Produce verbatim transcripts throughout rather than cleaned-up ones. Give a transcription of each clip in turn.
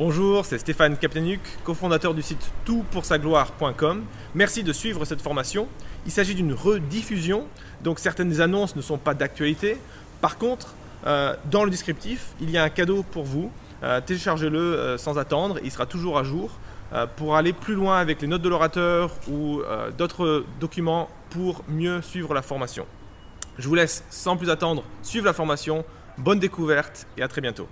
Bonjour, c'est Stéphane Capnenuc, cofondateur du site tout pour sa gloire point com. Merci de suivre cette formation. Il s'agit d'une rediffusion, donc certaines annonces ne sont pas d'actualité. Par contre, euh, dans le descriptif, il y a un cadeau pour vous. Euh, téléchargez-le euh, sans attendre, il sera toujours à jour. Euh, pour aller plus loin avec les notes de l'orateur ou euh, d'autres documents pour mieux suivre la formation. Je vous laisse sans plus attendre suivre la formation. Bonne découverte et à très bientôt.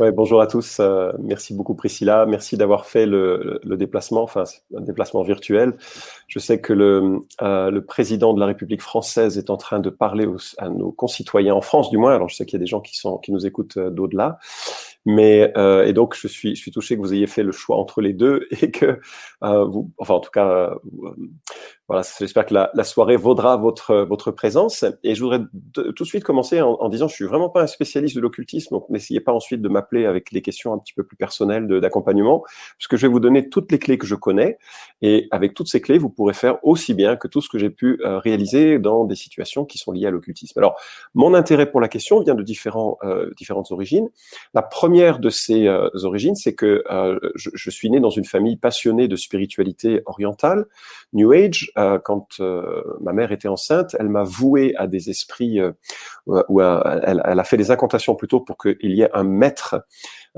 Ouais, bonjour à tous, euh, merci beaucoup Priscilla, merci d'avoir fait le, le déplacement, enfin un déplacement virtuel. Je sais que le, euh, le président de la République française est en train de parler aux, à nos concitoyens en France du moins, alors je sais qu'il y a des gens qui, sont, qui nous écoutent d'au-delà, mais euh, et donc je suis, je suis touché que vous ayez fait le choix entre les deux et que euh, vous, enfin en tout cas, euh, voilà, j'espère que la, la soirée vaudra votre, votre présence. Et je voudrais de, tout de suite commencer en, en disant je suis vraiment pas un spécialiste de l'occultisme, donc n'essayez pas ensuite de m'appeler avec les questions un petit peu plus personnelles de, d'accompagnement, puisque je vais vous donner toutes les clés que je connais, et avec toutes ces clés, vous pourrez faire aussi bien que tout ce que j'ai pu euh, réaliser dans des situations qui sont liées à l'occultisme. Alors, mon intérêt pour la question vient de différents, euh, différentes origines. La première de ces euh, origines, c'est que euh, je, je suis né dans une famille passionnée de spiritualité orientale, New Age. Euh, quand euh, ma mère était enceinte, elle m'a voué à des esprits, euh, ou à, elle, elle a fait des incantations plutôt pour qu'il y ait un maître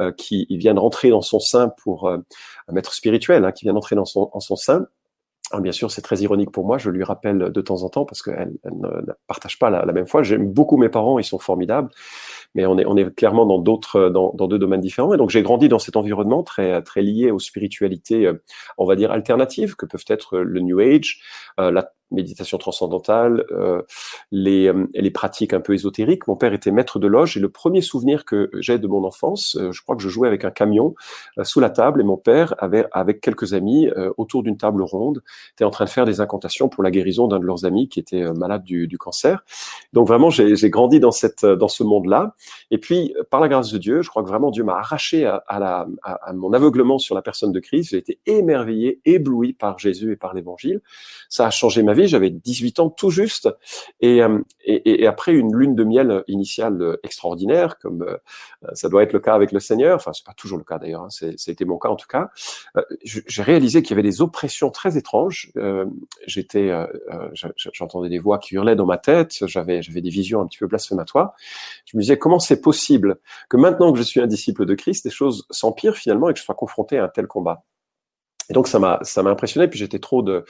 euh, qui vienne rentrer dans son sein, pour euh, un maître spirituel hein, qui vient rentrer dans son, en son sein. Alors bien sûr, c'est très ironique pour moi, je lui rappelle de temps en temps parce qu'elle ne partage pas la, la même foi. J'aime beaucoup mes parents, ils sont formidables, mais on est, on est clairement dans d'autres, dans, dans deux domaines différents. Et donc j'ai grandi dans cet environnement très, très lié aux spiritualités, on va dire alternatives, que peuvent être le New Age, euh, la méditation transcendantale, euh, les, euh, les pratiques un peu ésotériques. Mon père était maître de loge et le premier souvenir que j'ai de mon enfance, euh, je crois que je jouais avec un camion euh, sous la table et mon père avait, avec quelques amis, euh, autour d'une table ronde, était en train de faire des incantations pour la guérison d'un de leurs amis qui était euh, malade du, du cancer. Donc vraiment, j'ai, j'ai grandi dans cette, dans ce monde-là. Et puis, par la grâce de Dieu, je crois que vraiment Dieu m'a arraché à, à la, à, à mon aveuglement sur la personne de Christ. J'ai été émerveillé, ébloui par Jésus et par l'Évangile. Ça a changé ma vie. J'avais dix-huit ans tout juste, et, et, et après une lune de miel initiale extraordinaire, comme euh, ça doit être le cas avec le Seigneur, enfin c'est pas toujours le cas d'ailleurs, hein, c'est, c'était mon cas en tout cas, euh, j'ai réalisé qu'il y avait des oppressions très étranges, euh, j'étais, euh, j'entendais des voix qui hurlaient dans ma tête, j'avais, j'avais des visions un petit peu blasphématoires, je me disais comment c'est possible que maintenant que je suis un disciple de Christ, les choses s'empirent finalement et que je sois confronté à un tel combat. Et donc ça m'a ça m'a impressionné, puis j'étais trop de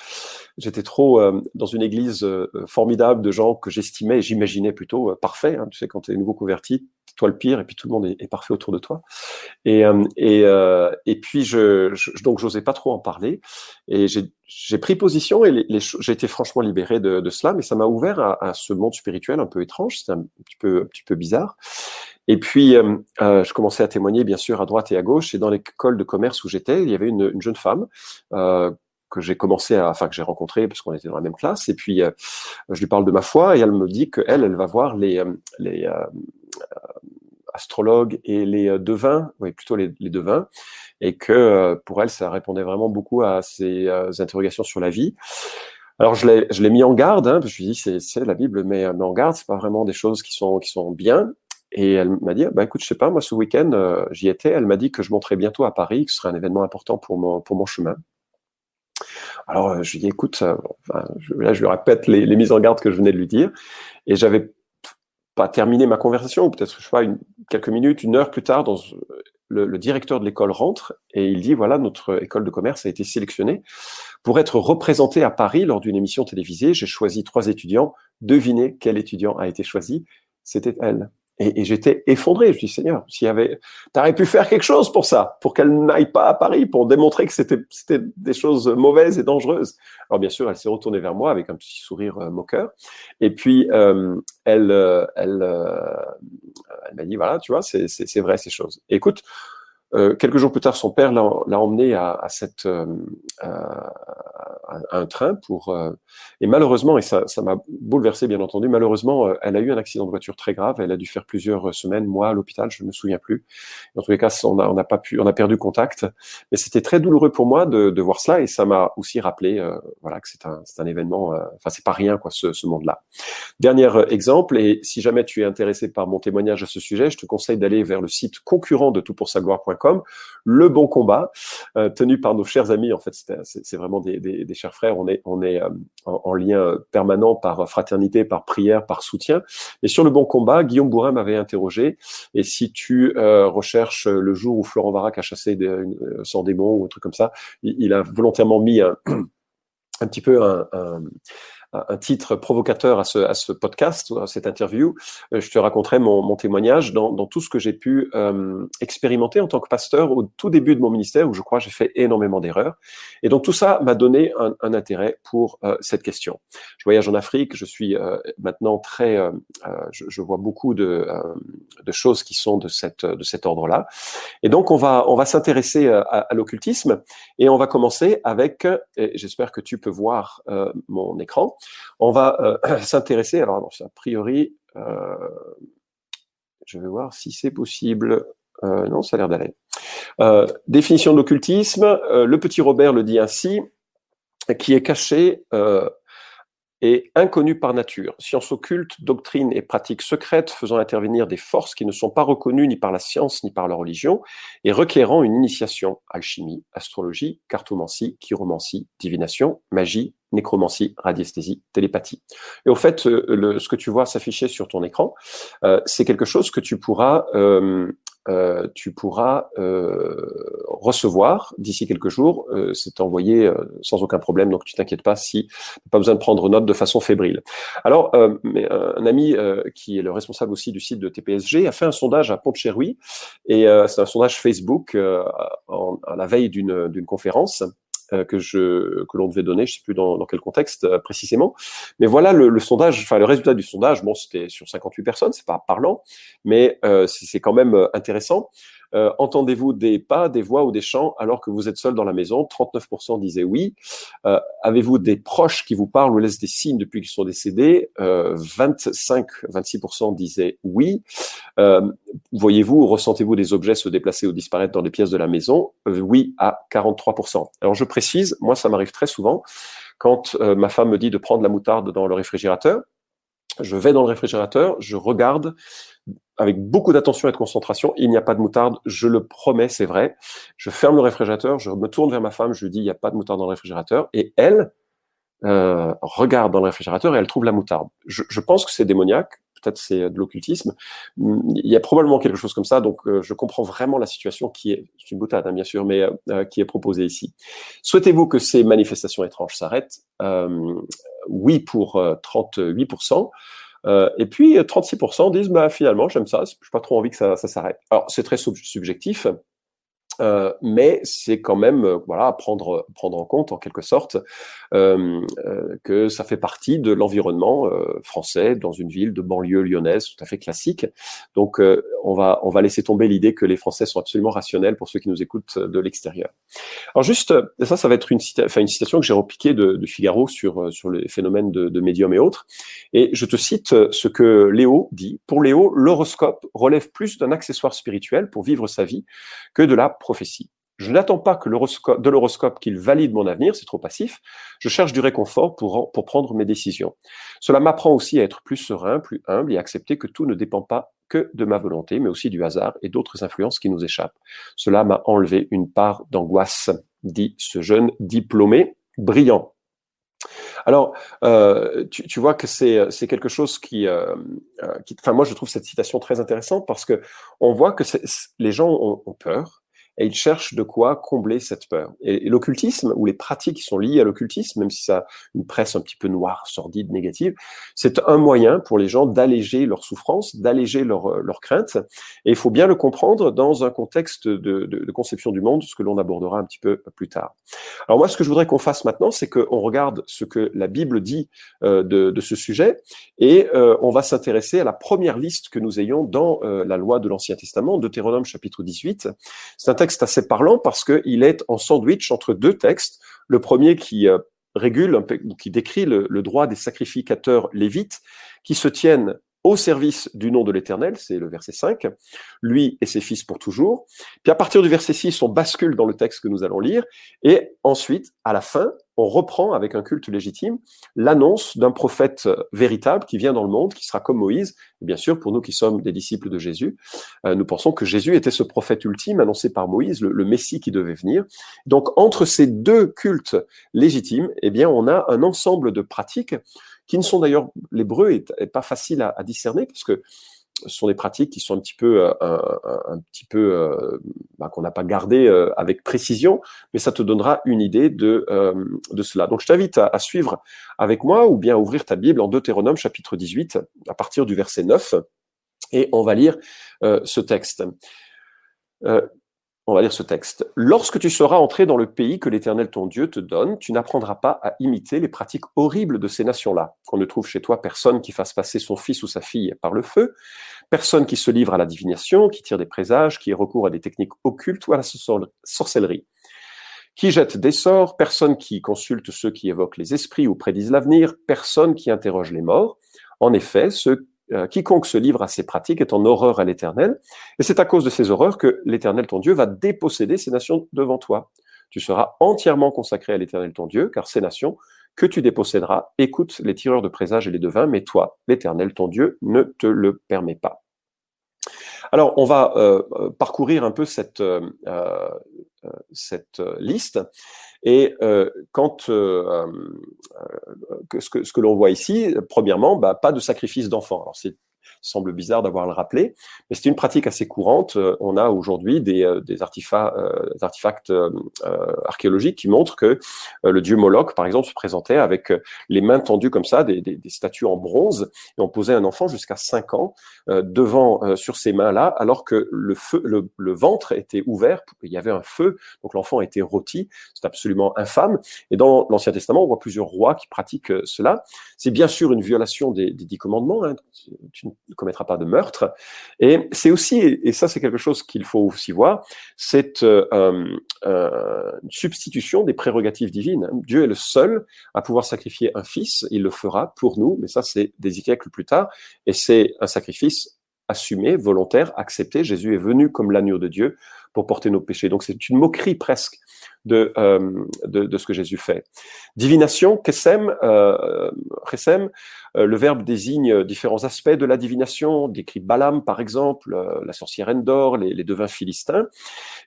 j'étais trop euh, dans une église euh, formidable de gens que j'estimais, j'imaginais plutôt euh, parfaits, hein, tu sais quand t'es nouveau converti, toi le pire et puis tout le monde est, est parfait autour de toi. Et euh, et euh, et puis je, je donc j'osais pas trop en parler et j'ai j'ai pris position et les, les, j'ai été franchement libéré de, de cela, mais ça m'a ouvert à, à ce monde spirituel un peu étrange, c'est un petit peu un petit peu bizarre. Et puis, euh, euh, je commençais à témoigner, bien sûr, à droite et à gauche. Et dans l'école de commerce où j'étais, il y avait une, une jeune femme euh, que j'ai commencé à, enfin que j'ai rencontrée parce qu'on était dans la même classe. Et puis, euh, je lui parle de ma foi et elle me dit que elle, elle va voir les les euh, astrologues et les devins, oui, plutôt les, les devins, et que euh, pour elle, ça répondait vraiment beaucoup à ses euh, interrogations sur la vie. Alors je l'ai je l'ai mis en garde, hein, parce que je lui ai dit c'est c'est la Bible, mais, mais en garde, c'est pas vraiment des choses qui sont qui sont bien. Et elle m'a dit, bah écoute, je sais pas, moi ce week-end euh, j'y étais. Elle m'a dit que je monterais bientôt à Paris, que ce serait un événement important pour mon pour mon chemin. Alors euh, je lui ai dit, écoute, euh, enfin, je, là je lui répète les, les mises en garde que je venais de lui dire, et j'avais pas terminé ma conversation, ou peut-être je sais pas une, quelques minutes, une heure plus tard, dans le, le directeur de l'école rentre et il dit voilà, notre école de commerce a été sélectionnée pour être représentée à Paris lors d'une émission télévisée. J'ai choisi trois étudiants. Devinez quel étudiant a été choisi? C'était elle. Et, et j'étais effondré. Je dis Seigneur, s'il y avait, t'aurais pu faire quelque chose pour ça, pour qu'elle n'aille pas à Paris, pour démontrer que c'était, c'était des choses mauvaises et dangereuses. Alors bien sûr, elle s'est retournée vers moi avec un petit sourire euh, moqueur. Et puis euh, elle, euh, elle, euh, elle m'a dit voilà, tu vois, c'est, c'est, c'est vrai ces choses. Et écoute, Euh, quelques jours plus tard, son père l'a, l'a emmené à, à, cette, euh, à, à un train pour. Euh, et malheureusement, et ça, ça m'a bouleversé bien entendu, malheureusement, euh, elle a eu un accident de voiture très grave. Elle a dû faire plusieurs semaines, mois à l'hôpital, je ne me souviens plus. Dans tous les cas, on a, on a pas pu, on a perdu contact. Mais c'était très douloureux pour moi de, de voir cela, et ça m'a aussi rappelé, euh, voilà, que c'est un, c'est un événement. Enfin, euh, c'est pas rien, quoi, ce, ce monde-là. Dernier exemple, et si jamais tu es intéressé par mon témoignage à ce sujet, je te conseille d'aller vers le site concurrent de tout pour sa gloire point com, le bon combat, euh, tenu par nos chers amis. En fait, c'est, c'est vraiment des, des, des chers frères. On est, on est euh, en, en lien permanent par fraternité, par prière, par soutien. Et sur le bon combat, Guillaume Bourrin m'avait interrogé. Et si tu euh, recherches le jour où Florent Varac a chassé des, une, sans démon ou un truc comme ça, il, il a volontairement mis un, un petit peu un... un un titre provocateur à ce, à ce podcast, à cette interview. Je te raconterai mon, mon témoignage dans, dans tout ce que j'ai pu euh, expérimenter en tant que pasteur au tout début de mon ministère, où je crois que j'ai fait énormément d'erreurs. Et donc tout ça m'a donné un, un intérêt pour euh, cette question. Je voyage en Afrique, je suis euh, maintenant très... Euh, je, je vois beaucoup de, euh, de choses qui sont de, cette, de cet ordre-là. Et donc on va, on va s'intéresser à, à, à l'occultisme, et on va commencer avec... Et j'espère que tu peux voir euh, mon écran. On va euh, s'intéresser, alors non, a priori, euh, je vais voir si c'est possible, euh, non, ça a l'air d'aller. Euh, définition de l'occultisme, euh, le petit Robert le dit ainsi, qui est caché euh, et inconnu par nature, science occulte, doctrine et pratiques secrètes faisant intervenir des forces qui ne sont pas reconnues ni par la science ni par la religion et requérant une initiation, alchimie, astrologie, cartomancie, chiromancie, divination, magie, nécromancie, radiesthésie, télépathie. Et au fait, euh, le, ce que tu vois s'afficher sur ton écran, euh, c'est quelque chose que tu pourras, euh, euh, tu pourras euh, recevoir d'ici quelques jours. Euh, c'est envoyé euh, sans aucun problème, donc tu t'inquiètes pas, si pas besoin de prendre note de façon fébrile. Alors, euh, mais, euh, un ami euh, qui est le responsable aussi du site de T P S G a fait un sondage à Pont-de-Cherouy, et euh, c'est un sondage Facebook euh, en, à la veille d'une, d'une conférence. Que je que l'on devait donner, je ne sais plus dans, dans quel contexte euh, précisément, mais voilà le, le sondage, enfin le résultat du sondage. Bon, c'était sur cinquante-huit personnes, c'est pas parlant, mais euh, c'est, c'est quand même intéressant. Euh, entendez-vous des pas, des voix ou des chants alors que vous êtes seul dans la maison ? trente-neuf pour cent disaient oui. Euh, avez-vous des proches qui vous parlent ou laissent des signes depuis qu'ils sont décédés ? euh, vingt-cinq, vingt-six pour cent disaient oui. Euh, voyez-vous ou ressentez-vous des objets se déplacer ou disparaître dans les pièces de la maison ? euh, Oui à quarante-trois pour cent. Alors je précise, moi ça m'arrive très souvent quand euh, ma femme me dit de prendre la moutarde dans le réfrigérateur. Je vais dans le réfrigérateur, je regarde avec beaucoup d'attention et de concentration. Il n'y a pas de moutarde, je le promets, c'est vrai. Je ferme le réfrigérateur, je me tourne vers ma femme, je lui dis il n'y a pas de moutarde dans le réfrigérateur, et elle euh, regarde dans le réfrigérateur et elle trouve la moutarde. Je, je pense que c'est démoniaque. Peut-être c'est de l'occultisme. Il y a probablement quelque chose comme ça, donc euh, je comprends vraiment la situation qui est, c'est une boutade hein, bien sûr, mais euh, qui est proposée ici. Souhaitez-vous que ces manifestations étranges s'arrêtent ? euh, Oui pour euh, trente-huit pour cent. Euh, et puis trente-six pour cent disent bah, « finalement, j'aime ça, je n'ai pas trop envie que ça, ça s'arrête ». Alors, c'est très sub- subjectif. Euh, mais c'est quand même euh, voilà à prendre prendre en compte en quelque sorte euh, euh, que ça fait partie de l'environnement euh, français dans une ville de banlieue lyonnaise tout à fait classique. Donc euh, on va on va laisser tomber l'idée que les Français sont absolument rationnels pour ceux qui nous écoutent de l'extérieur. Alors juste ça ça va être une cita- enfin une citation que j'ai repiquée de, de Figaro sur sur les phénomènes de, de médium et autres. Et je te cite ce que Léo dit. Pour Léo, l'horoscope relève plus d'un accessoire spirituel pour vivre sa vie que de la prophétie. Je n'attends pas que l'horoscope, de l'horoscope qu'il valide mon avenir, c'est trop passif. Je cherche du réconfort pour, pour prendre mes décisions. Cela m'apprend aussi à être plus serein, plus humble et à accepter que tout ne dépend pas que de ma volonté, mais aussi du hasard et d'autres influences qui nous échappent. Cela m'a enlevé une part d'angoisse, dit ce jeune diplômé brillant. Alors, euh, tu, tu vois que c'est, c'est quelque chose qui, euh, qui, enfin moi je trouve cette citation très intéressante parce que on voit que c'est, c'est, les gens ont, ont peur. et ils cherchent de quoi combler cette peur. Et, et l'occultisme, ou les pratiques qui sont liées à l'occultisme, même si ça a une presse un petit peu noire, sordide, négative, c'est un moyen pour les gens d'alléger leur souffrance, d'alléger leur, leur crainte, et il faut bien le comprendre dans un contexte de, de, de conception du monde, ce que l'on abordera un petit peu plus tard. Alors moi, ce que je voudrais qu'on fasse maintenant, c'est qu'on regarde ce que la Bible dit euh, de, de ce sujet, et euh, on va s'intéresser à la première liste que nous ayons dans euh, la loi de l'Ancien Testament, Deutéronome chapitre dix-huit. C'est un texte assez parlant parce qu'il est en sandwich entre deux textes. Le premier qui euh, régule, qui décrit le, le droit des sacrificateurs lévites qui se tiennent au service du nom de l'Éternel, c'est le verset cinq, lui et ses fils pour toujours. Puis à partir du verset six, on bascule dans le texte que nous allons lire, et ensuite, à la fin, on reprend avec un culte légitime l'annonce d'un prophète véritable qui vient dans le monde, qui sera comme Moïse. Et bien sûr, pour nous qui sommes des disciples de Jésus, euh, nous pensons que Jésus était ce prophète ultime annoncé par Moïse, le, le Messie qui devait venir. Donc, entre ces deux cultes légitimes, eh bien, on a un ensemble de pratiques qui ne sont d'ailleurs, l'hébreu est, est pas facile à, à discerner, parce que ce sont des pratiques qui sont un petit peu, euh, un, un petit peu, euh, bah, qu'on n'a pas gardé euh, avec précision, mais ça te donnera une idée de euh, de cela. Donc, je t'invite à, à suivre avec moi, ou bien à ouvrir ta Bible en Deutéronome chapitre dix-huit, à partir du verset neuf, et on va lire euh, ce texte. Euh, On va lire ce texte. « Lorsque tu seras entré dans le pays que l'Éternel ton Dieu te donne, tu n'apprendras pas à imiter les pratiques horribles de ces nations-là, qu'on ne trouve chez toi personne qui fasse passer son fils ou sa fille par le feu, personne qui se livre à la divination, qui tire des présages, qui ait recours à des techniques occultes ou à la sorcellerie, qui jette des sorts, personne qui consulte ceux qui évoquent les esprits ou prédisent l'avenir, personne qui interroge les morts. En effet, ceux quiconque se livre à ces pratiques est en horreur à l'Éternel, et c'est à cause de ces horreurs que l'Éternel ton Dieu va déposséder ces nations devant toi. Tu seras entièrement consacré à l'Éternel ton Dieu, car ces nations que tu déposséderas écoutent les tireurs de présages et les devins, mais toi, l'Éternel ton Dieu, ne te le permet pas. » Alors, on va euh, parcourir un peu cette, euh, cette liste, et euh, quand euh, euh, que ce que, ce que l'on voit ici, premièrement, bah, pas de sacrifice d'enfants. Alors, c'est semble bizarre d'avoir à le rappeler, mais c'est une pratique assez courante. On a aujourd'hui des, des artefacts, euh, des artefacts euh, archéologiques qui montrent que euh, le dieu Moloch, par exemple, se présentait avec les mains tendues comme ça, des, des, des statues en bronze, et on posait un enfant jusqu'à cinq ans euh, devant, euh, sur ces mains-là, alors que le, feu, le, le ventre était ouvert, il y avait un feu, donc l'enfant était rôti. C'est absolument infâme. Et dans l'Ancien Testament, on voit plusieurs rois qui pratiquent cela. C'est bien sûr une violation des, des dix commandements, hein. Tu, tu, ne commettra pas de meurtre. Et c'est aussi, et ça c'est quelque chose qu'il faut aussi voir, c'est euh, euh, une substitution des prérogatives divines. Dieu est le seul à pouvoir sacrifier un fils, il le fera pour nous, mais ça c'est des siècles plus tard, et c'est un sacrifice assumé, volontaire, accepté. Jésus est venu comme l'agneau de Dieu pour porter nos péchés. Donc c'est une moquerie presque de, euh, de, de ce que Jésus fait. Divination, kesem, euh, resem, euh, le verbe désigne différents aspects de la divination, décrit Balaam par exemple, euh, la sorcière Endor, les, les devins philistins,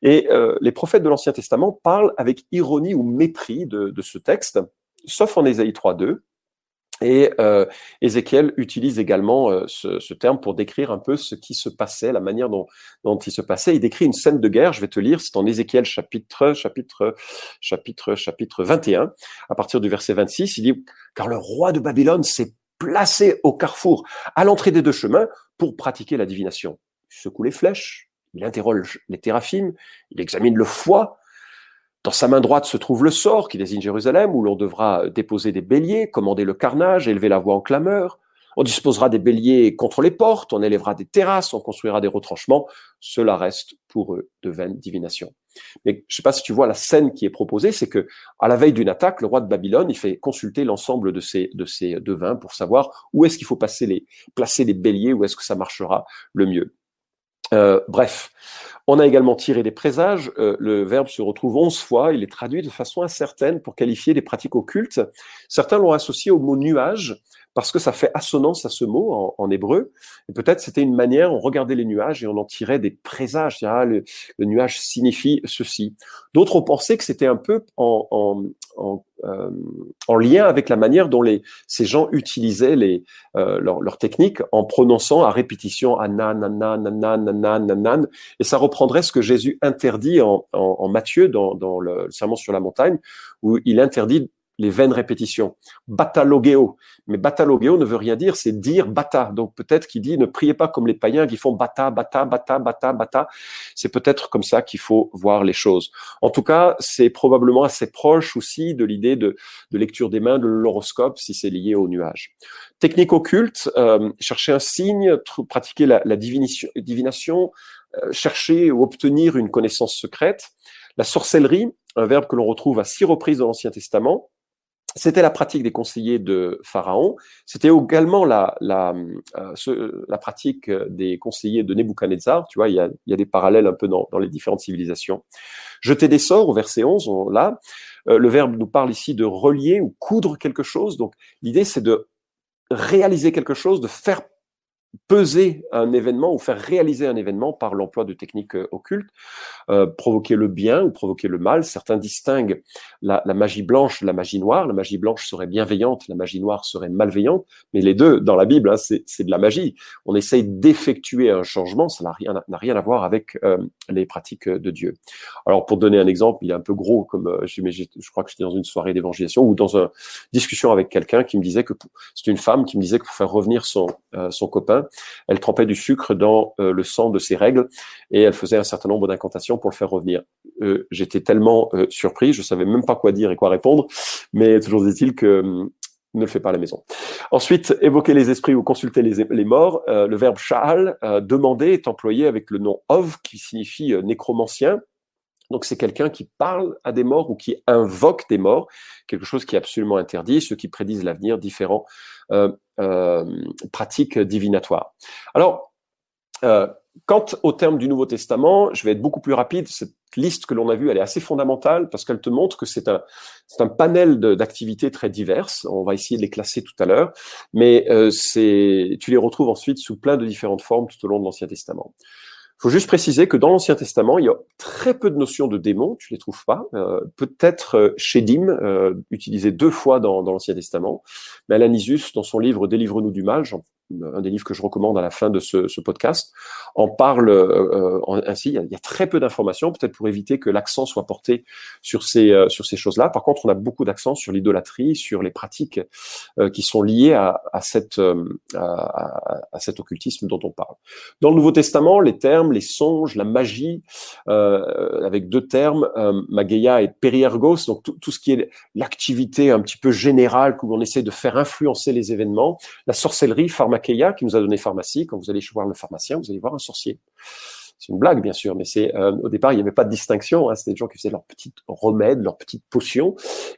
et euh, les prophètes de l'Ancien Testament parlent avec ironie ou mépris de, de ce texte, sauf en Ésaïe trois deux, Et euh, Ézéchiel utilise également euh, ce, ce terme pour décrire un peu ce qui se passait, la manière dont, dont il se passait. Il décrit une scène de guerre, je vais te lire, c'est en Ézéchiel chapitre, chapitre, chapitre, chapitre vingt et un, à partir du verset vingt-six, il dit « Car le roi de Babylone s'est placé au carrefour, à l'entrée des deux chemins, pour pratiquer la divination. Il secoue les flèches, il interroge les téraphimes, il examine le foie. Dans sa main droite se trouve le sort qui désigne Jérusalem, où l'on devra déposer des béliers, commander le carnage, élever la voix en clameur. On disposera des béliers contre les portes, on élèvera des terrasses, on construira des retranchements. Cela reste pour eux de vaines divinations. » Mais je sais pas si tu vois la scène qui est proposée, c'est que à la veille d'une attaque, le roi de Babylone, il fait consulter l'ensemble de ses de ses devins pour savoir où est-ce qu'il faut passer les placer les béliers, où est-ce que ça marchera le mieux. Euh, bref, on a également tiré des présages, euh, le verbe se retrouve onze fois, il est traduit de façon incertaine pour qualifier les pratiques occultes. Certains l'ont associé au mot « nuage » parce que ça fait assonance à ce mot en, en hébreu, et peut-être c'était une manière, on regardait les nuages et on en tirait des présages, c'est-à-dire ah, le, le nuage signifie ceci. D'autres ont pensé que c'était un peu en, en, en euh, en lien avec la manière dont les, ces gens utilisaient les, euh, leur, leur technique en prononçant à répétition « anan, anan, anan, anan, anan ». Et ça reprendrait ce que Jésus interdit en, en, en Matthieu, dans, dans le sermon sur la montagne, où il interdit les vaines répétitions. Batalogéo. Mais batalogéo ne veut rien dire, c'est dire bata. Donc peut-être qu'il dit ne priez pas comme les païens qui font bata, bata, bata, bata, bata. C'est peut-être comme ça qu'il faut voir les choses. En tout cas, c'est probablement assez proche aussi de l'idée de, de lecture des mains, de l'horoscope, si c'est lié au nuage. Technique occulte, euh, chercher un signe, tr- pratiquer la, la divination, divination euh, chercher ou obtenir une connaissance secrète. La sorcellerie, un verbe que l'on retrouve à six reprises dans l'Ancien Testament. C'était la pratique des conseillers de Pharaon. C'était également la, la, euh, ce, la pratique des conseillers de Nebuchadnezzar. Tu vois, il y a, il y a des parallèles un peu dans, dans les différentes civilisations. Jeter des sorts, au verset onze, on l'a. Euh, le verbe nous parle ici de relier ou coudre quelque chose. Donc, l'idée, c'est de réaliser quelque chose, de faire peser un événement ou faire réaliser un événement par l'emploi de techniques occultes, euh, provoquer le bien ou provoquer le mal. Certains distinguent la, la magie blanche de la magie noire. La magie blanche serait bienveillante, la magie noire serait malveillante, mais les deux, dans la Bible, hein, c'est, c'est de la magie. On essaye d'effectuer un changement, ça n'a rien, n'a rien à voir avec euh, les pratiques de Dieu. Alors, pour donner un exemple, il est un peu gros, comme euh, je, mais je, je crois que j'étais dans une soirée d'évangélisation ou dans une discussion avec quelqu'un qui me disait que, c'est une femme qui me disait que pour faire revenir son, euh, son copain, elle trempait du sucre dans euh, le sang de ses règles et elle faisait un certain nombre d'incantations pour le faire revenir. Euh, j'étais tellement euh, surpris, je savais même pas quoi dire et quoi répondre, mais toujours est-il que euh, ne le fais pas à la maison. Ensuite, évoquer les esprits ou consulter les, les morts. Euh, le verbe sha'al, euh, demander, est employé avec le nom ov qui signifie euh, nécromancien. Donc, c'est quelqu'un qui parle à des morts ou qui invoque des morts, quelque chose qui est absolument interdit, ceux qui prédisent l'avenir, différents euh, euh, pratiques divinatoires. Alors, euh, quant au terme du Nouveau Testament, je vais être beaucoup plus rapide. Cette liste que l'on a vue, elle est assez fondamentale parce qu'elle te montre que c'est un, c'est un panel de, d'activités très diverses. On va essayer de les classer tout à l'heure, mais euh, c'est, tu les retrouves ensuite sous plein de différentes formes tout au long de l'Ancien Testament. Il faut juste préciser que dans l'Ancien Testament, il y a très peu de notions de démons, tu les trouves pas. Euh, peut-être euh, Shedim, euh, utilisé deux fois dans, dans l'Ancien Testament. Mais Alanisus, dans son livre « Délivre-nous du mal », un des livres que je recommande à la fin de ce, ce podcast, en parle euh, en, ainsi. Il y, a, il y a très peu d'informations, peut-être pour éviter que l'accent soit porté sur ces, euh, sur ces choses-là. Par contre, on a beaucoup d'accent sur l'idolâtrie, sur les pratiques euh, qui sont liées à, à, cette, euh, à, à cet occultisme dont on parle. Dans le Nouveau Testament, les termes les songes, la magie, euh, avec deux termes, euh, mageia et periergos, donc tout, tout ce qui est l'activité un petit peu générale où on essaie de faire influencer les événements, la sorcellerie, pharmakeia, qui nous a donné pharmacie. Quand vous allez voir le pharmacien, vous allez voir un sorcier. C'est une blague, bien sûr, mais c'est euh, au départ, il n'y avait pas de distinction. Hein, c'était des gens qui faisaient leurs petites remèdes, leurs petites potions,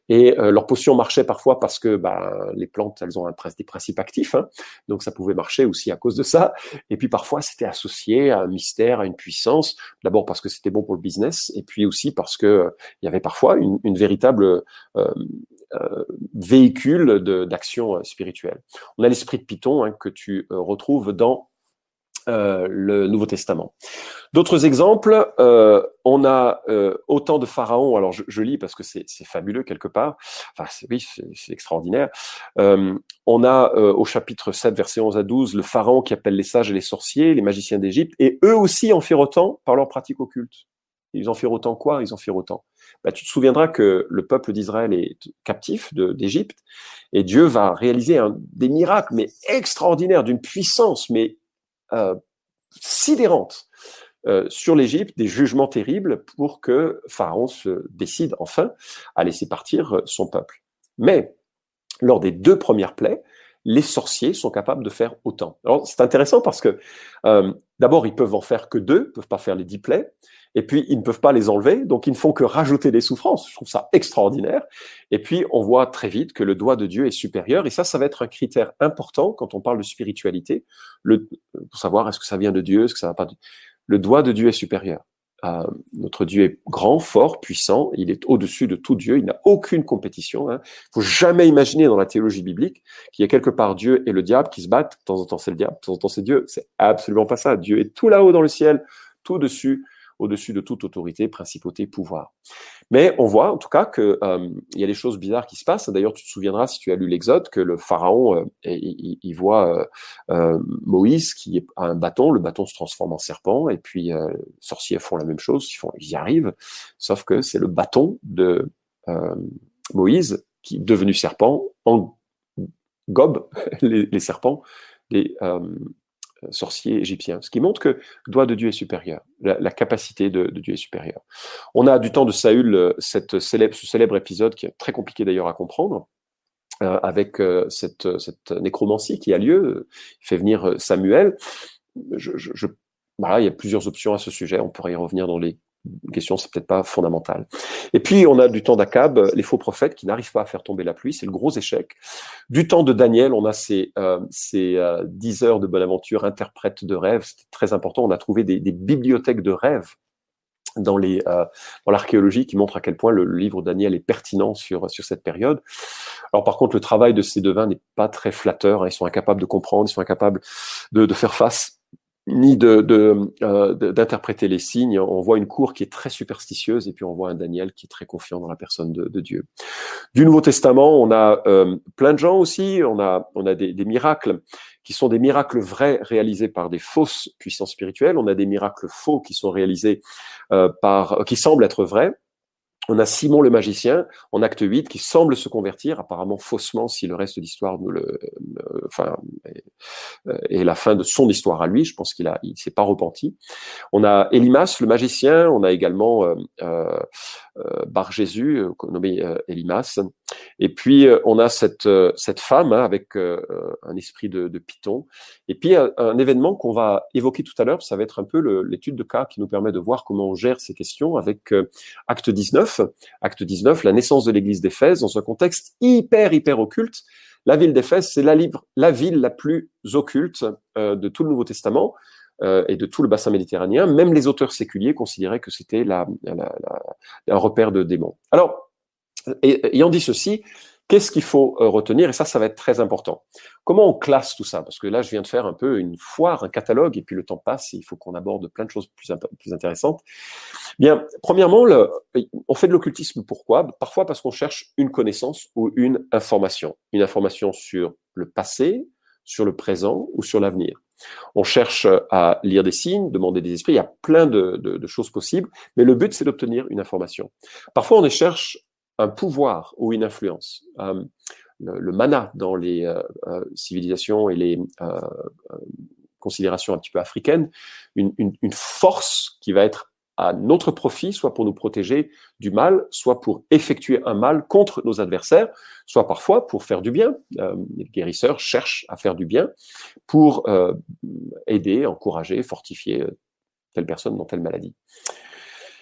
et euh, leurs potions marchaient parfois parce que bah, les plantes, elles ont un, des principes actifs, hein, donc ça pouvait marcher aussi à cause de ça. Et puis parfois, c'était associé à un mystère, à une puissance, d'abord parce que c'était bon pour le business, et puis aussi parce que euh, il y avait parfois une, une véritable euh, euh, véhicule de, d'action euh, spirituelle. On a l'esprit de Python, hein, que tu euh, retrouves dans Euh, le Nouveau Testament. D'autres exemples, euh, on a euh, autant de pharaons. Alors je, je lis parce que c'est, c'est fabuleux quelque part. Enfin c'est, oui, c'est, c'est extraordinaire. Euh, on a euh, au chapitre sept, versets onze à douze, le pharaon qui appelle les sages et les sorciers, les magiciens d'Égypte, et eux aussi en firent autant par leur pratique occulte. Ils en firent autant quoi? Ils en firent autant. Bah, tu te souviendras que le peuple d'Israël est captif de, d'Égypte, et Dieu va réaliser un, des miracles mais extraordinaires, d'une puissance mais Euh, sidérante euh, sur l'Égypte, des jugements terribles pour que Pharaon se décide enfin à laisser partir son peuple. Mais lors des deux premières plaies, les sorciers sont capables de faire autant. Alors c'est intéressant parce que euh, d'abord ils peuvent en faire que deux, ils peuvent pas faire les dix plaies, et puis ils ne peuvent pas les enlever, donc ils ne font que rajouter des souffrances. Je trouve ça extraordinaire. Et puis on voit très vite que le doigt de Dieu est supérieur, et ça, ça va être un critère important quand on parle de spiritualité, le, pour savoir est-ce que ça vient de Dieu, est-ce que ça va pas de... Le doigt de Dieu est supérieur. Euh, notre Dieu est grand, fort, puissant, il est au-dessus de tout Dieu, il n'a aucune compétition, hein. Il faut jamais imaginer dans la théologie biblique qu'il y a quelque part Dieu et le diable qui se battent. De temps en temps c'est le diable, de temps en temps c'est Dieu. C'est absolument pas ça. Dieu est tout là-haut dans le ciel, tout dessus au-dessus de toute autorité, principauté, pouvoir. Mais on voit en tout cas que euh, il y a des choses bizarres qui se passent. D'ailleurs, tu te souviendras, si tu as lu l'Exode, que le Pharaon, euh, il, il voit euh, euh, Moïse qui a un bâton, le bâton se transforme en serpent, et puis euh, les sorciers font la même chose, ils, font, ils y arrivent, sauf que c'est le bâton de euh, Moïse qui, devenu serpent, en gobe les, les serpents des euh, sorciers égyptiens. Ce qui montre que le doigt de Dieu est supérieur, la, la capacité de, de Dieu est supérieure. On a du temps de Saül cette célèbre, ce célèbre épisode qui est très compliqué d'ailleurs à comprendre, euh, avec euh, cette, cette nécromancie qui a lieu. Il fait venir Samuel. Je, je, je, voilà, il y a plusieurs options à ce sujet, on pourrait y revenir dans les questions, c'est peut-être pas fondamental. Et puis on a du temps d'Akab, les faux prophètes qui n'arrivent pas à faire tomber la pluie, c'est le gros échec. Du temps de Daniel, on a ces euh, ces euh, dix heures de bonne aventure, interprètes de rêves, c'était très important. On a trouvé des, des bibliothèques de rêves dans les euh, dans l'archéologie qui montrent à quel point le, le livre de Daniel est pertinent sur sur cette période. Alors par contre, le travail de ces devins n'est pas très flatteur. Hein, ils sont incapables de comprendre, ils sont incapables de, de faire face, ni de, de, euh, d'interpréter les signes. On voit une cour qui est très superstitieuse, et puis on voit un Daniel qui est très confiant dans la personne de, de Dieu. Du Nouveau Testament, on a euh, plein de gens aussi, on a, on a des, des miracles qui sont des miracles vrais réalisés par des fausses puissances spirituelles, on a des miracles faux qui sont réalisés euh, par, qui semblent être vrais. On a Simon le magicien, en acte huit, qui semble se convertir, apparemment faussement, si le reste de l'histoire nous le, euh, enfin, est la fin de son histoire à lui. Je pense qu'il a, il s'est pas repenti. On a Élimas le magicien, on a également, euh, euh, euh Bar Jésus, nommé euh, Élimas. Et puis, euh, on a cette, euh, cette femme, hein, avec, euh, un esprit de, de Python. Et puis, un, un événement qu'on va évoquer tout à l'heure, ça va être un peu le, l'étude de cas qui nous permet de voir comment on gère ces questions avec, euh, acte dix-neuf. Acte dix-neuf, la naissance de l'église d'Éphèse dans un contexte hyper, hyper occulte. La ville d'Éphèse, c'est la, libre, la ville la plus occulte euh, de tout le Nouveau Testament euh, et de tout le bassin méditerranéen. Même les auteurs séculiers considéraient que c'était la, la, la, un repère de démons. Alors, et, ayant dit ceci, qu'est-ce qu'il faut euh, retenir? Et ça, ça va être très important. Comment on classe tout ça? Parce que là, je viens de faire un peu une foire, un catalogue, et puis le temps passe, et il faut qu'on aborde plein de choses plus, imp- plus intéressantes. Bien, premièrement, le, on fait de l'occultisme. Pourquoi? Parfois parce qu'on cherche une connaissance ou une information. Une information sur le passé, sur le présent ou sur l'avenir. On cherche à lire des signes, demander des esprits. Il y a plein de, de, de choses possibles, mais le but, c'est d'obtenir une information. Parfois, on cherche un pouvoir ou une influence. Euh, le, le mana dans les euh, civilisations et les euh, considérations un petit peu africaines, une, une, une force qui va être à notre profit, soit pour nous protéger du mal, soit pour effectuer un mal contre nos adversaires, soit parfois pour faire du bien. Euh, les guérisseurs cherchent à faire du bien pour euh, aider, encourager, fortifier telle personne dans telle maladie.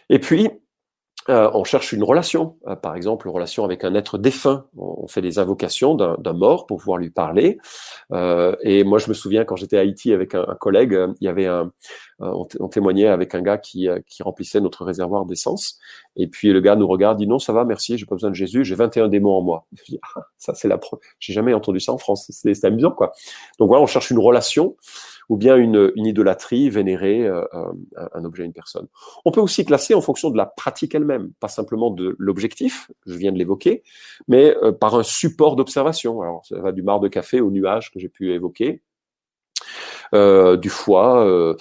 Et puis, Euh, on cherche une relation, euh, par exemple, une relation avec un être défunt. On, on fait des invocations d'un, d'un mort pour pouvoir lui parler. Euh, et moi, je me souviens quand j'étais à Haïti avec un, un collègue, euh, il y avait un, euh, on, t- on témoignait avec un gars qui, euh, qui remplissait notre réservoir d'essence. Et puis le gars nous regarde, dit non, ça va, merci, j'ai pas besoin de Jésus, j'ai vingt et un démons en moi. Je dis, ah, ça c'est la preuve. J'ai jamais entendu ça en France. C'est, c'est amusant, quoi. Donc voilà, on cherche une relation, ou bien une, une idolâtrie, vénérer euh, un objet, une personne. On peut aussi classer en fonction de la pratique elle-même, pas simplement de l'objectif, je viens de l'évoquer, mais euh, par un support d'observation. Alors, ça va du marc de café au nuage que j'ai pu évoquer, euh, du foie, euh,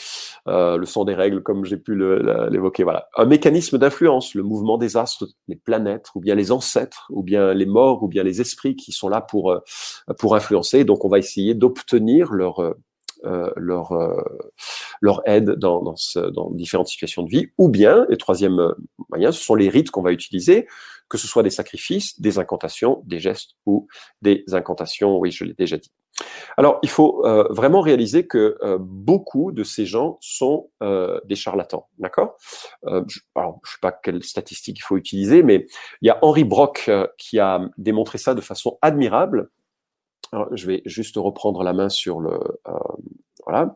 euh, le sang des règles, comme j'ai pu le, la, l'évoquer. Voilà, un mécanisme d'influence, le mouvement des astres, les planètes, ou bien les ancêtres, ou bien les morts, ou bien les esprits qui sont là pour euh, pour influencer. Donc, on va essayer d'obtenir leur euh, Euh, leur euh, leur aide dans dans, ce, dans différentes situations de vie, ou bien, et troisième moyen, ce sont les rites qu'on va utiliser, que ce soit des sacrifices, des incantations, des gestes ou des incantations. Oui, je l'ai déjà dit. Alors, il faut euh, vraiment réaliser que euh, beaucoup de ces gens sont euh, des charlatans, d'accord? euh, je, Alors, je sais pas quelle statistique il faut utiliser, mais il y a Henri Brock euh, qui a démontré ça de façon admirable. Alors, je vais juste reprendre la main sur le euh, voilà.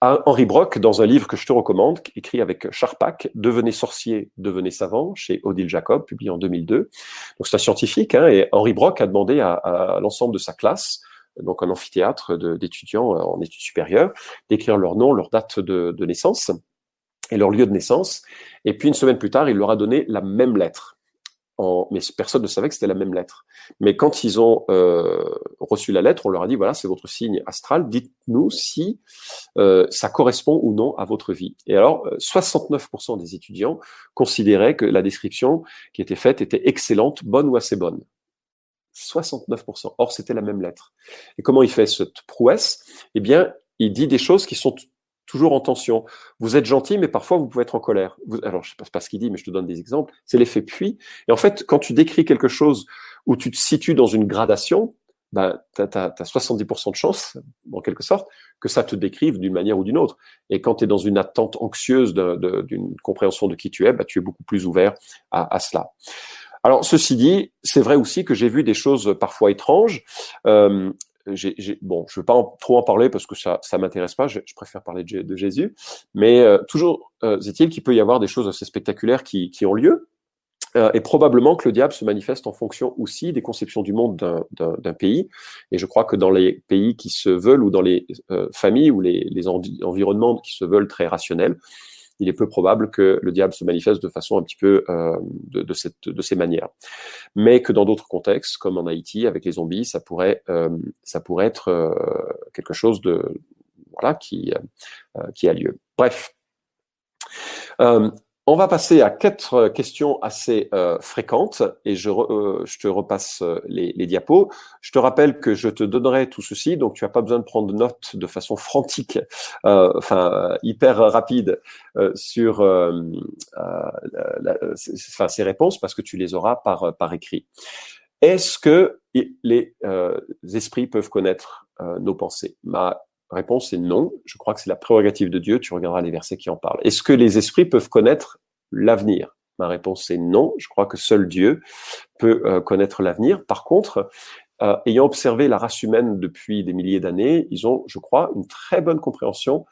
Henri Brock, dans un livre que je te recommande, écrit avec Charpak, Devenez sorcier, devenez savant, chez Odile Jacob, publié en deux mille deux. Donc c'est un scientifique, hein, et Henri Brock a demandé à, à l'ensemble de sa classe, donc un amphithéâtre de, d'étudiants en études supérieures, d'écrire leur nom, leur date de, de naissance. et leur lieu de naissance. Et puis, une semaine plus tard, il leur a donné la même lettre. En... Mais personne ne savait que c'était la même lettre. Mais quand ils ont euh, reçu la lettre, on leur a dit, voilà, c'est votre signe astral, dites-nous si euh, ça correspond ou non à votre vie. Et alors, soixante-neuf pour cent des étudiants considéraient que la description qui était faite était excellente, bonne ou assez bonne. soixante-neuf pour cent. Or, c'était la même lettre. Et comment il fait cette prouesse? Eh bien, il dit des choses qui sont toujours en tension. Vous êtes gentil, mais parfois, vous pouvez être en colère. Vous, alors, je ne sais pas ce qu'il dit, mais je te donne des exemples. C'est l'effet puits. Et en fait, quand tu décris quelque chose où tu te situes dans une gradation, bah, tu as soixante-dix pour cent de chance, en quelque sorte, que ça te décrive d'une manière ou d'une autre. Et quand tu es dans une attente anxieuse de, de, d'une compréhension de qui tu es, bah, tu es beaucoup plus ouvert à, à cela. Alors, ceci dit, c'est vrai aussi que j'ai vu des choses parfois étranges. Euh, j'ai, j'ai, bon, je ne veux pas en, trop en parler parce que ça ne m'intéresse pas. Je, je préfère parler de, de Jésus. Mais euh, toujours euh, est-il qu'il peut y avoir des choses assez spectaculaires qui, qui ont lieu. Euh, et probablement que le diable se manifeste en fonction aussi des conceptions du monde d'un, d'un, d'un pays. Et je crois que dans les pays qui se veulent ou dans les euh, familles ou les, les envi- environnements qui se veulent très rationnels, il est peu probable que le diable se manifeste de façon un petit peu euh, de, de, cette, de ces manières. Mais que dans d'autres contextes, comme en Haïti, avec les zombies, ça pourrait, euh, ça pourrait être euh, quelque chose de, voilà, qui, euh, qui a lieu. Bref, euh, on va passer à quatre questions assez euh, fréquentes et je, re, euh, je te repasse les, les diapos. Je te rappelle que je te donnerai tout ceci, donc tu n'as pas besoin de prendre note de façon frantique, euh, enfin hyper rapide euh, sur euh, euh, la, la, enfin, ces réponses parce que tu les auras par, par écrit. Est-ce que les euh, esprits peuvent connaître euh, nos pensées ? Ma réponse est non. Je crois que c'est la prérogative de Dieu. Tu regarderas les versets qui en parlent. Est-ce que les esprits peuvent connaître l'avenir? Ma réponse est non. Je crois que seul Dieu peut euh, connaître l'avenir. Par contre, euh, ayant observé la race humaine depuis des milliers d'années, ils ont, je crois, une très bonne compréhension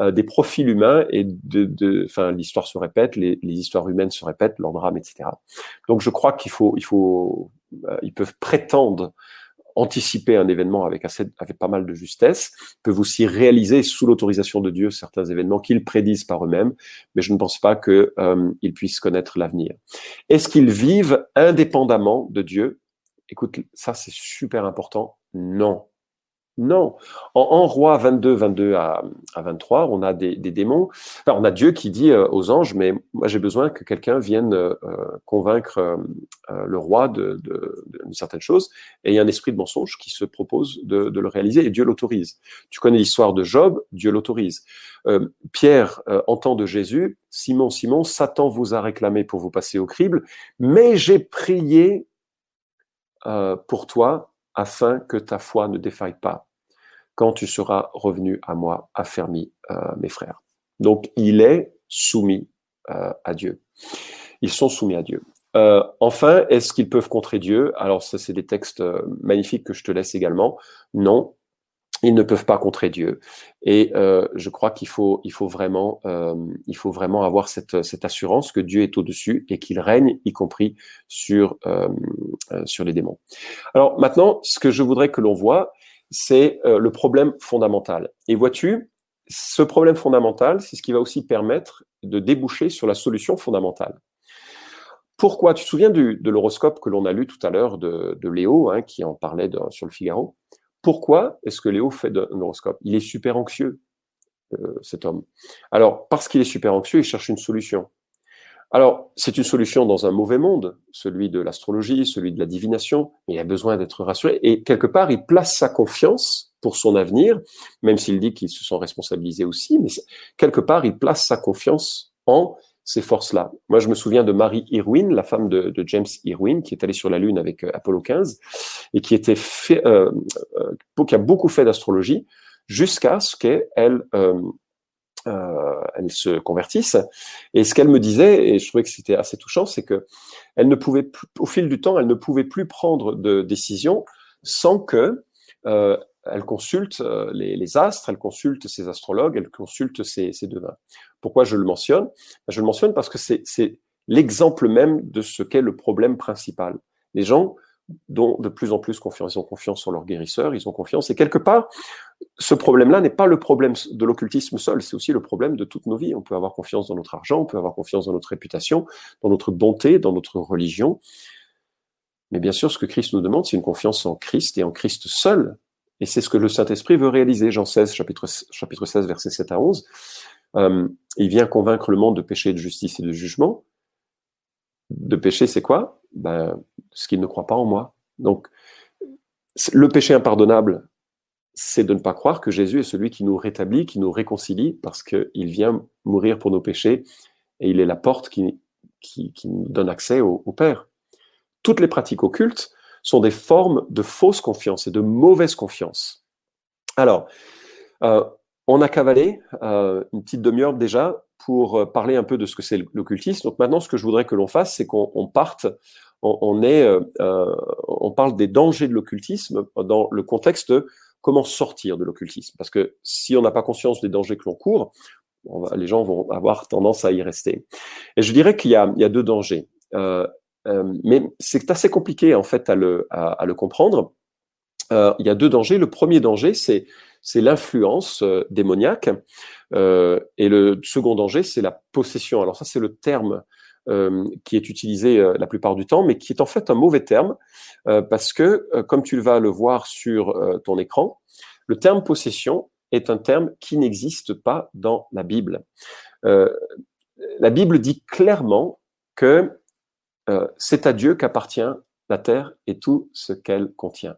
euh, des profils humains et de, de, enfin, l'histoire se répète, les, les histoires humaines se répètent, leur drame, et cetera. Donc, je crois qu'il faut, il faut, euh, ils peuvent prétendre anticiper un événement avec, assez, avec pas mal de justesse, peuvent aussi réaliser sous l'autorisation de Dieu certains événements qu'ils prédisent par eux-mêmes, mais je ne pense pas qu'ils euh, puissent connaître l'avenir. Est-ce qu'ils vivent indépendamment de Dieu? Écoute, ça c'est super important. Non. Non. En, en Rois vingt-deux, vingt-deux à, à vingt-trois, on a des, des démons. Enfin, on a Dieu qui dit euh, aux anges, mais moi j'ai besoin que quelqu'un vienne euh, convaincre euh, le roi de, de, de, de certaines choses. Et il y a un esprit de mensonge qui se propose de, de le réaliser et Dieu l'autorise. Tu connais l'histoire de Job, Dieu l'autorise. Euh, Pierre euh, entend de Jésus, « Simon, Simon, Satan vous a réclamé pour vous passer au crible, mais j'ai prié euh, pour toi, afin que ta foi ne défaille pas, quand tu seras revenu à moi, affermi euh, mes frères. » Donc, il est soumis euh, à Dieu. Ils sont soumis à Dieu. Euh, enfin, est-ce qu'ils peuvent contrer Dieu? Alors, ça, c'est des textes magnifiques que je te laisse également. Non, ils ne peuvent pas contrer Dieu. Et euh, je crois qu'il faut, il faut, vraiment, euh, il faut vraiment avoir cette, cette assurance que Dieu est au-dessus et qu'il règne, y compris sur, euh, sur les démons. Alors maintenant, ce que je voudrais que l'on voit, c'est euh, le problème fondamental. Et vois-tu, ce problème fondamental, c'est ce qui va aussi permettre de déboucher sur la solution fondamentale. Pourquoi? Tu te souviens du, de l'horoscope que l'on a lu tout à l'heure de, de Léo, hein, qui en parlait de, sur le Figaro? Pourquoi est-ce que Léo fait un horoscope? Il est super anxieux, euh, cet homme. Alors, parce qu'il est super anxieux, il cherche une solution. Alors, c'est une solution dans un mauvais monde, celui de l'astrologie, celui de la divination. Il a besoin d'être rassuré. Et quelque part, il place sa confiance pour son avenir, même s'il dit qu'il se sent responsabilisé aussi. Mais quelque part, il place sa confiance en ces forces-là. Moi, je me souviens de Mary Irwin, la femme de, de James Irwin, qui est allée sur la Lune avec euh, Apollo quinze et qui était fait, euh, euh, qui a beaucoup fait d'astrologie jusqu'à ce qu'elle euh, euh, elle se convertisse. Et ce qu'elle me disait, et je trouvais que c'était assez touchant, c'est que elle ne pouvait plus, au fil du temps, elle ne pouvait plus prendre de décision sans que euh, elle consulte les, les astres, elle consulte ses astrologues, elle consulte ses, ses devins. Pourquoi je le mentionne? Je le mentionne parce que c'est, c'est l'exemple même de ce qu'est le problème principal. Les gens dont de plus en plus confiance. Ils ont confiance en leur guérisseur, ils ont confiance. Et quelque part, ce problème-là n'est pas le problème de l'occultisme seul, c'est aussi le problème de toutes nos vies. On peut avoir confiance dans notre argent, on peut avoir confiance dans notre réputation, dans notre bonté, dans notre religion. Mais bien sûr, ce que Christ nous demande, c'est une confiance en Christ et en Christ seul. Et c'est ce que le Saint-Esprit veut réaliser. Jean seize, chapitre, chapitre seize, versets sept à onze. Euh, il vient convaincre le monde de péché, de justice et de jugement. De péché, c'est quoi ? Ben, ce qu'il ne croit pas en moi. Donc, le péché impardonnable, c'est de ne pas croire que Jésus est celui qui nous rétablit, qui nous réconcilie, parce qu'il vient mourir pour nos péchés et il est la porte qui, qui, qui nous donne accès au, au Père. Toutes les pratiques occultes sont des formes de fausse confiance et de mauvaise confiance. Alors, euh, on a cavalé euh, une petite demi-heure déjà pour parler un peu de ce que c'est l'occultisme. Donc maintenant, ce que je voudrais que l'on fasse, c'est qu'on on parte, on, on, est, euh, on parle des dangers de l'occultisme dans le contexte de comment sortir de l'occultisme. Parce que si on n'a pas conscience des dangers que l'on court, on va, les gens vont avoir tendance à y rester. Et je dirais qu'il y a, il y a deux dangers. Euh, Euh, mais c'est assez compliqué en fait à le, à, à le comprendre. Euh, il y a deux dangers. Le premier danger, c'est, c'est l'influence euh, démoniaque, euh, et le second danger, c'est la possession. Alors ça, c'est le terme euh, qui est utilisé euh, la plupart du temps, mais qui est en fait un mauvais terme euh, parce que, euh, comme tu vas le voir sur euh, ton écran, le terme possession est un terme qui n'existe pas dans la Bible. Euh, la Bible dit clairement que Euh, c'est à Dieu qu'appartient la terre et tout ce qu'elle contient.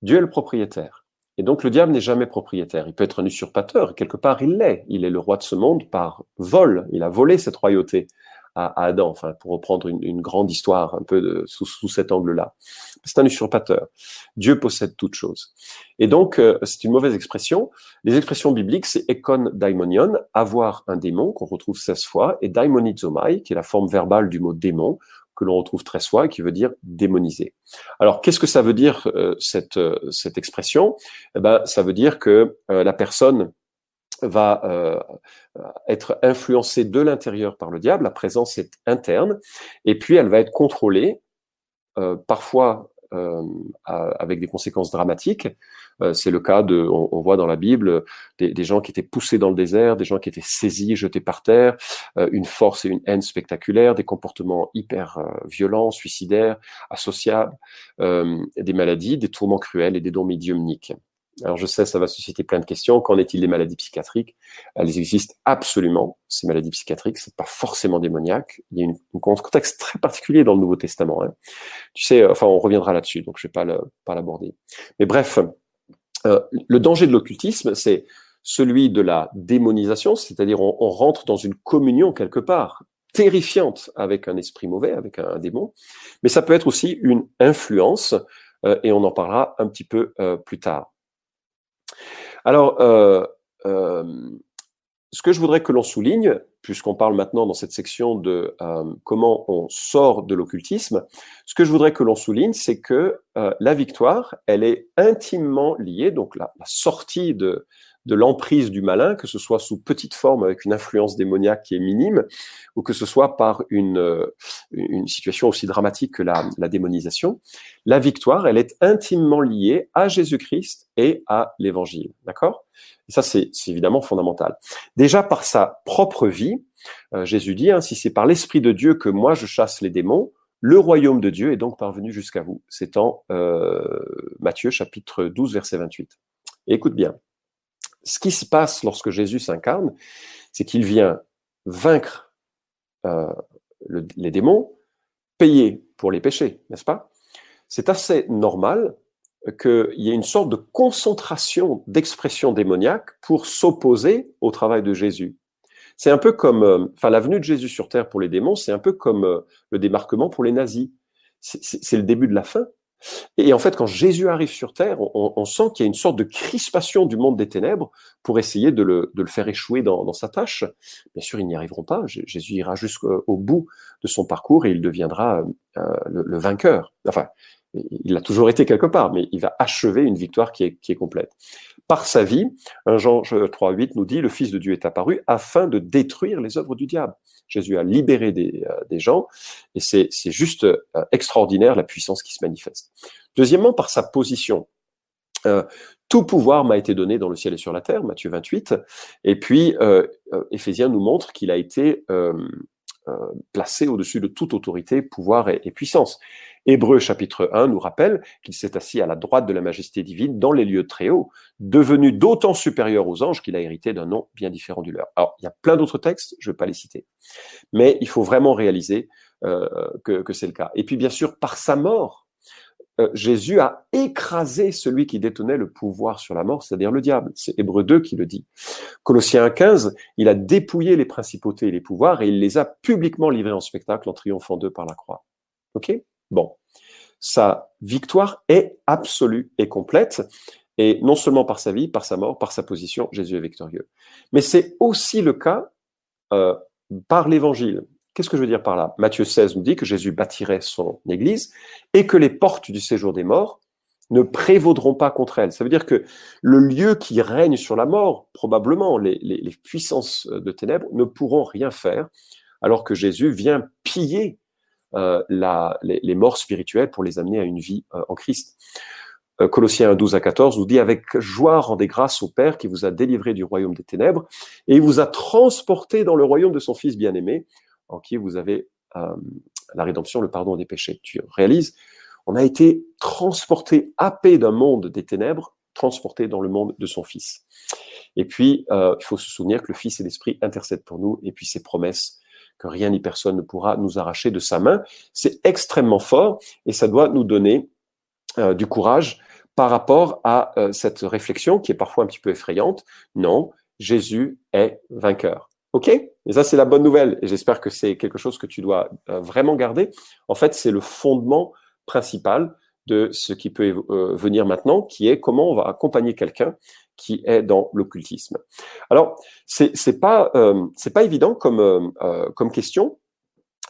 Dieu est le propriétaire. Et donc, le diable n'est jamais propriétaire. Il peut être un usurpateur. Et quelque part, il l'est. Il est le roi de ce monde par vol. Il a volé cette royauté à, à Adam, enfin, pour reprendre une, une grande histoire un peu de, sous, sous cet angle-là. C'est un usurpateur. Dieu possède toute chose. Et donc, euh, c'est une mauvaise expression. Les expressions bibliques, c'est ekon daimonion, avoir un démon, qu'on retrouve seize fois, et daimonizomai, qui est la forme verbale du mot démon, que l'on retrouve très souvent et qui veut dire démoniser. Alors, qu'est-ce que ça veut dire euh, cette euh, cette expression ? Eh ben, ça veut dire que euh, la personne va euh, être influencée de l'intérieur par le diable. La présence est interne, et puis elle va être contrôlée, euh, parfois euh, à, avec des conséquences dramatiques. Euh, c'est le cas de, on, on voit dans la Bible des, des gens qui étaient poussés dans le désert, des gens qui étaient saisis, jetés par terre, euh, une force et une haine spectaculaires, des comportements hyper euh, violents, suicidaires, associables, euh, des maladies, des tourments cruels et des dons médiumniques. Alors je sais, ça va susciter plein de questions. Qu'en est-il des maladies psychiatriques ? Elles existent absolument, ces maladies psychiatriques, c'est pas forcément démoniaque. Il y a une, un contexte très particulier dans le Nouveau Testament. Hein. Tu sais, enfin on reviendra là-dessus, donc je vais pas, le, pas l'aborder. Mais bref, euh, le danger de l'occultisme, c'est celui de la démonisation, c'est-à-dire on, on rentre dans une communion quelque part, terrifiante avec un esprit mauvais, avec un, un démon, mais ça peut être aussi une influence, euh, et on en parlera un petit peu euh, plus tard. Alors, euh, euh, ce que je voudrais que l'on souligne, puisqu'on parle maintenant dans cette section de euh, comment on sort de l'occultisme, ce que je voudrais que l'on souligne, c'est que euh, la victoire, elle est intimement liée, donc la, la sortie de, de l'emprise du malin, que ce soit sous petite forme avec une influence démoniaque qui est minime, ou que ce soit par une, une situation aussi dramatique que la, la démonisation, la victoire, elle est intimement liée à Jésus-Christ et à l'Évangile, d'accord ? Et ça, c'est, c'est évidemment fondamental. Déjà, par sa propre vie, euh, Jésus dit, hein, « Si c'est par l'Esprit de Dieu que moi je chasse les démons, le royaume de Dieu est donc parvenu jusqu'à vous. » C'est en euh, Matthieu, chapitre douze, verset vingt-huit. Et écoute bien. Ce qui se passe lorsque Jésus s'incarne, c'est qu'il vient vaincre euh, le, les démons, payer pour les péchés, n'est-ce pas ? C'est assez normal qu'il y ait une sorte de concentration d'expression démoniaque pour s'opposer au travail de Jésus. C'est un peu comme, enfin, euh, la venue de Jésus sur terre pour les démons, c'est un peu comme euh, le débarquement pour les nazis. C'est, c'est, c'est le début de la fin. Et en fait, quand Jésus arrive sur terre, on, on sent qu'il y a une sorte de crispation du monde des ténèbres pour essayer de le, de le faire échouer dans, dans sa tâche. Bien sûr, ils n'y arriveront pas. Jésus ira jusqu'au bout de son parcours et il deviendra euh, le, le vainqueur. Enfin, il a toujours été quelque part, mais il va achever une victoire qui est, qui est complète. Par sa vie, Jean trois huit nous dit « Le Fils de Dieu est apparu afin de détruire les œuvres du diable ». Jésus a libéré des, euh, des gens, et c'est, c'est juste euh, extraordinaire la puissance qui se manifeste. Deuxièmement, par sa position. Euh, tout pouvoir m'a été donné dans le ciel et sur la terre, Matthieu vingt-huit, et puis euh, Éphésiens nous montre qu'il a été euh, euh, placé au-dessus de toute autorité, pouvoir et, et puissance. Hébreux chapitre un nous rappelle qu'il s'est assis à la droite de la majesté divine dans les lieux très hauts, devenu d'autant supérieur aux anges qu'il a hérité d'un nom bien différent du leur. Alors, il y a plein d'autres textes, je ne vais pas les citer, mais il faut vraiment réaliser euh, que, que c'est le cas. Et puis, bien sûr, par sa mort, Euh, Jésus a écrasé celui qui détenait le pouvoir sur la mort, c'est-à-dire le diable. C'est Hébreux deux qui le dit. Colossiens un quinze, il a dépouillé les principautés et les pouvoirs et il les a publiquement livrés en spectacle en triomphant d'eux par la croix. Ok ? Bon. Sa victoire est absolue et complète. Et non seulement par sa vie, par sa mort, par sa position, Jésus est victorieux. Mais c'est aussi le cas euh, par l'Évangile. Qu'est-ce que je veux dire par là ? Matthieu seize nous dit que Jésus bâtirait son église et que les portes du séjour des morts ne prévaudront pas contre elle. Ça veut dire que le lieu qui règne sur la mort, probablement les, les, les puissances de ténèbres, ne pourront rien faire, alors que Jésus vient piller euh, la, les, les morts spirituelles pour les amener à une vie euh, en Christ. Colossiens un, douze à quatorze nous dit « Avec joie rendez grâce au Père qui vous a délivré du royaume des ténèbres et vous a transporté dans le royaume de son Fils bien-aimé, en qui vous avez euh, la rédemption, le pardon des péchés. » Tu réalises, on a été transporté, happé d'un monde des ténèbres, transporté dans le monde de son Fils. Et puis, euh, il faut se souvenir que le Fils et l'Esprit intercèdent pour nous, et puis ses promesses que rien ni personne ne pourra nous arracher de sa main. C'est extrêmement fort, et ça doit nous donner euh, du courage par rapport à euh, cette réflexion qui est parfois un petit peu effrayante. Non, Jésus est vainqueur. Ok ? Et ça, c'est la bonne nouvelle. Et j'espère que c'est quelque chose que tu dois euh, vraiment garder. En fait, c'est le fondement principal de ce qui peut euh, venir maintenant, qui est comment on va accompagner quelqu'un qui est dans l'occultisme. Alors, c'est, c'est pas, euh, c'est pas évident comme, euh, comme question.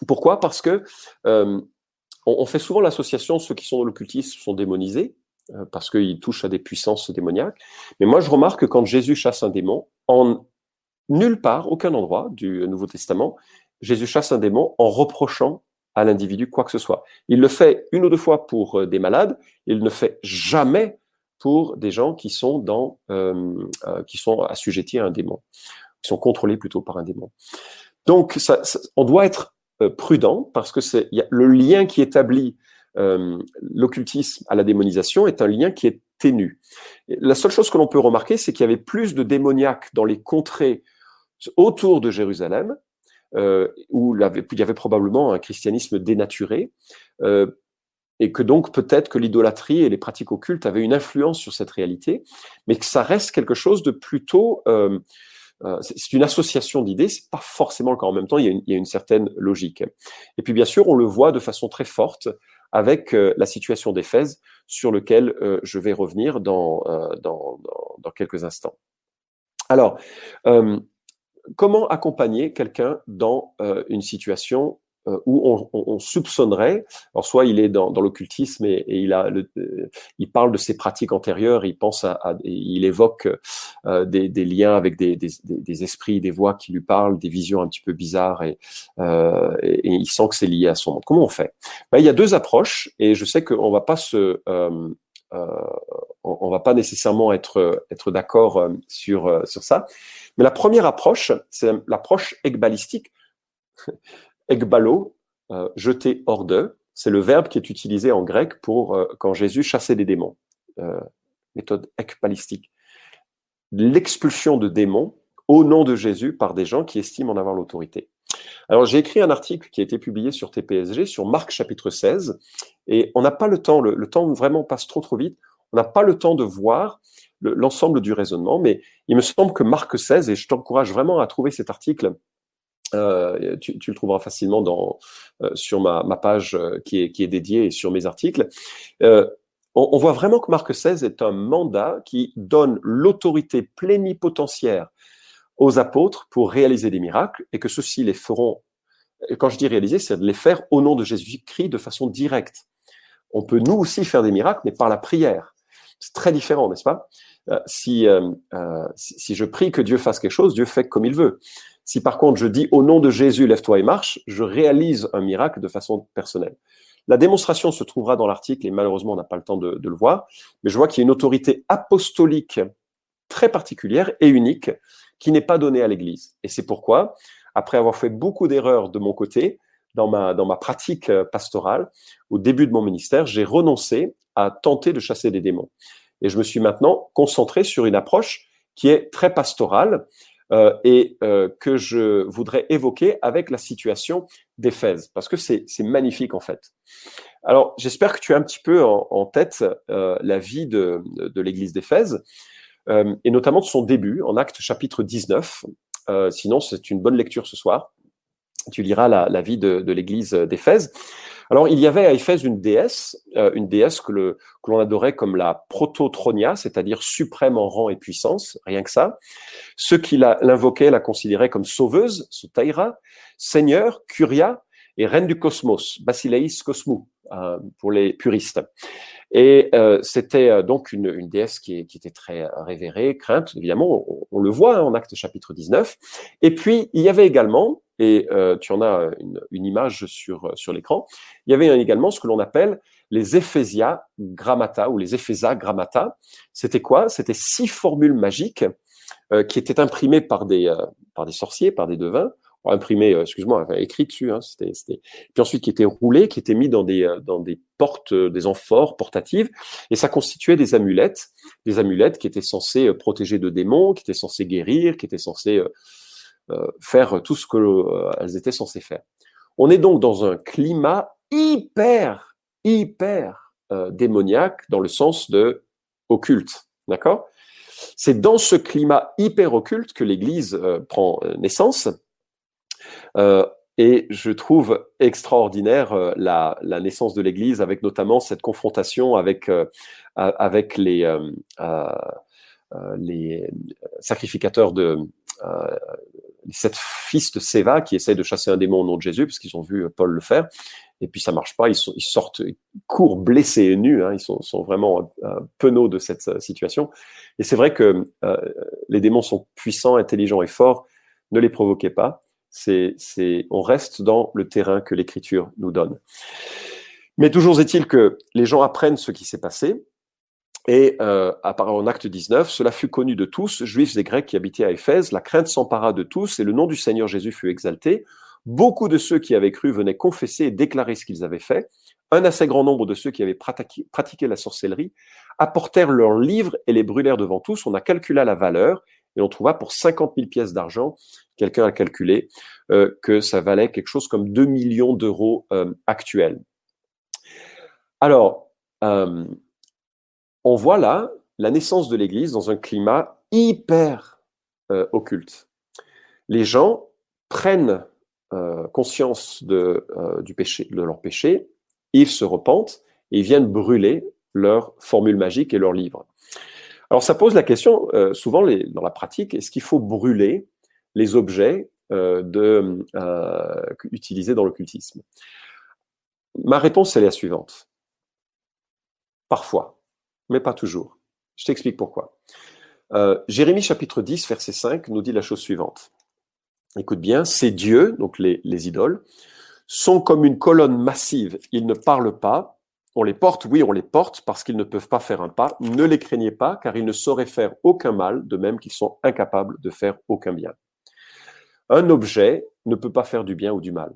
Pourquoi ? Parce que euh, on, on fait souvent l'association, ceux qui sont dans l'occultisme sont démonisés, euh, parce qu'ils touchent à des puissances démoniaques. Mais moi, je remarque que quand Jésus chasse un démon, en nulle part, aucun endroit du Nouveau Testament, Jésus chasse un démon en reprochant à l'individu quoi que ce soit. Il le fait une ou deux fois pour des malades, il ne fait jamais pour des gens qui sont dans, euh, euh, qui sont assujettis à un démon, qui sont contrôlés plutôt par un démon. Donc, ça, ça, on doit être euh, prudent parce que c'est y a, le lien qui établit euh, l'occultisme à la démonisation est un lien qui est ténu. La seule chose que l'on peut remarquer, c'est qu'il y avait plus de démoniaques dans les contrées autour de Jérusalem, euh, où il y avait probablement un christianisme dénaturé, euh, et que donc peut-être que l'idolâtrie et les pratiques occultes avaient une influence sur cette réalité, mais que ça reste quelque chose de plutôt... Euh, euh, c'est une association d'idées, c'est pas forcément le cas. En même temps, il y a une, il y a une certaine logique. Et puis bien sûr, on le voit de façon très forte avec euh, la situation d'Éphèse, sur lequel euh, je vais revenir dans, euh, dans, dans, dans quelques instants. Alors... Euh, Comment accompagner quelqu'un dans euh, une situation euh, où on, on, on soupçonnerait, alors soit il est dans, dans l'occultisme et, et il a, le, euh, il parle de ses pratiques antérieures, il pense à, à il évoque euh, des, des liens avec des, des, des esprits, des voix qui lui parlent, des visions un petit peu bizarres et, euh, et, et il sent que c'est lié à son monde. Comment on fait ? Ben, il y a deux approches et je sais qu'on va pas se euh, Euh, on ne va pas nécessairement être, être d'accord euh, sur, euh, sur ça. Mais la première approche, c'est l'approche ekbalistique. Ekbalo, euh, jeter hors d'eux, c'est le verbe qui est utilisé en grec pour euh, quand Jésus chassait des démons. Euh, méthode ekbalistique. L'expulsion de démons au nom de Jésus par des gens qui estiment en avoir l'autorité. Alors, j'ai écrit un article qui a été publié sur T P S G, sur Marc chapitre seize, et on n'a pas le temps, le, le temps vraiment passe trop trop vite, on n'a pas le temps de voir le, l'ensemble du raisonnement, mais il me semble que Marc seize, et je t'encourage vraiment à trouver cet article, euh, tu, tu le trouveras facilement dans, euh, sur ma, ma page euh, qui est, qui est dédiée et sur mes articles, euh, on, on voit vraiment que Marc seize est un mandat qui donne l'autorité plénipotentiaire aux apôtres pour réaliser des miracles et que ceux-ci les feront. Et quand je dis réaliser, c'est de les faire au nom de Jésus-Christ de façon directe. On peut nous aussi faire des miracles, mais par la prière. C'est très différent, n'est-ce pas ? euh, si, euh, euh, si si je prie que Dieu fasse quelque chose, Dieu fait comme il veut. Si par contre je dis au nom de Jésus, lève-toi et marche, je réalise un miracle de façon personnelle. La démonstration se trouvera dans l'article et malheureusement on n'a pas le temps de, de le voir, mais je vois qu'il y a une autorité apostolique très particulière et unique qui n'est pas donnée à l'Église. Et c'est pourquoi, après avoir fait beaucoup d'erreurs de mon côté, dans ma, dans ma pratique pastorale, au début de mon ministère, j'ai renoncé à tenter de chasser des démons. Et je me suis maintenant concentré sur une approche qui est très pastorale euh, et euh, que je voudrais évoquer avec la situation d'Éphèse, parce que c'est, c'est magnifique en fait. Alors, j'espère que tu as un petit peu en, en tête euh, la vie de, de, de l'église d'Éphèse, euh, et notamment de son début, en Actes chapitre dix-neuf. Euh, sinon, c'est une bonne lecture ce soir. Tu liras la, la vie de, de l'église d'Éphèse. Alors, il y avait à Éphèse une déesse, euh, une déesse que, le, que l'on adorait comme la prototronia, c'est-à-dire suprême en rang et puissance, rien que ça. Ceux qui la, l'invoquaient la considéraient comme sauveuse, sotaira, seigneur, curia et reine du cosmos, basileis cosmou, euh, pour les puristes. Et euh, c'était euh, donc une, une déesse qui, qui était très révérée, crainte, évidemment, on, on le voit hein, en Actes chapitre dix-neuf. Et puis, il y avait également... Et euh, tu en as une, une image sur, sur l'écran. Il y avait également ce que l'on appelle les Éphésia Grammata ou les Éphésas Grammata. C'était quoi? C'était six formules magiques euh, qui étaient imprimées par des, euh, par des sorciers, par des devins, imprimées, euh, excuse-moi, enfin, écrites dessus. Hein, c'était, c'était... Puis ensuite qui étaient roulées, qui étaient mises dans des, dans des portes, euh, des amphores portatives. Et ça constituait des amulettes, des amulettes qui étaient censées euh, protéger de démons, qui étaient censées guérir, qui étaient censées... Euh, Euh, faire tout ce qu'elles euh, étaient censées faire. On est donc dans un climat hyper, hyper euh, démoniaque dans le sens de occulte, d'accord ? C'est dans ce climat hyper occulte que l'Église euh, prend naissance euh, et je trouve extraordinaire euh, la, la naissance de l'Église avec notamment cette confrontation avec, euh, avec les, euh, euh, les sacrificateurs de... Euh, les sept fils de Séva qui essayent de chasser un démon au nom de Jésus parce qu'ils ont vu Paul le faire et puis ça marche pas, ils, sont, ils sortent, ils courent blessés et nus, hein, ils sont, sont vraiment euh, penauds de cette euh, situation. Et c'est vrai que euh, les démons sont puissants, intelligents et forts, ne les provoquez pas, c'est, c'est, on reste dans le terrain que l'Écriture nous donne. Mais toujours est-il que les gens apprennent ce qui s'est passé. Et euh, en Acte dix-neuf, cela fut connu de tous, Juifs et Grecs qui habitaient à Éphèse, la crainte s'empara de tous et le nom du Seigneur Jésus fut exalté. Beaucoup de ceux qui avaient cru venaient confesser et déclarer ce qu'ils avaient fait. Un assez grand nombre de ceux qui avaient pratiqué, pratiqué la sorcellerie apportèrent leurs livres et les brûlèrent devant tous. On a calculé la valeur et on trouva pour cinquante mille pièces d'argent, quelqu'un a calculé euh, que ça valait quelque chose comme deux millions d'euros euh, actuels. Alors... Euh, On voit là la naissance de l'Église dans un climat hyper euh, occulte. Les gens prennent euh, conscience de, euh, du péché, de leur péché, ils se repentent et ils viennent brûler leurs formules magiques et leurs livres. Alors ça pose la question, euh, souvent les, dans la pratique, est-ce qu'il faut brûler les objets euh, de, euh, utilisés dans l'occultisme ? Ma réponse, elle est la suivante. Parfois. Mais pas toujours. Je t'explique pourquoi. Euh, Jérémie chapitre dix, verset cinq, nous dit la chose suivante. Écoute bien, ces dieux, donc les, les idoles, sont comme une colonne massive. Ils ne parlent pas. On les porte, oui, on les porte, parce qu'ils ne peuvent pas faire un pas. Ne les craignez pas, car ils ne sauraient faire aucun mal, de même qu'ils sont incapables de faire aucun bien. Un objet ne peut pas faire du bien ou du mal.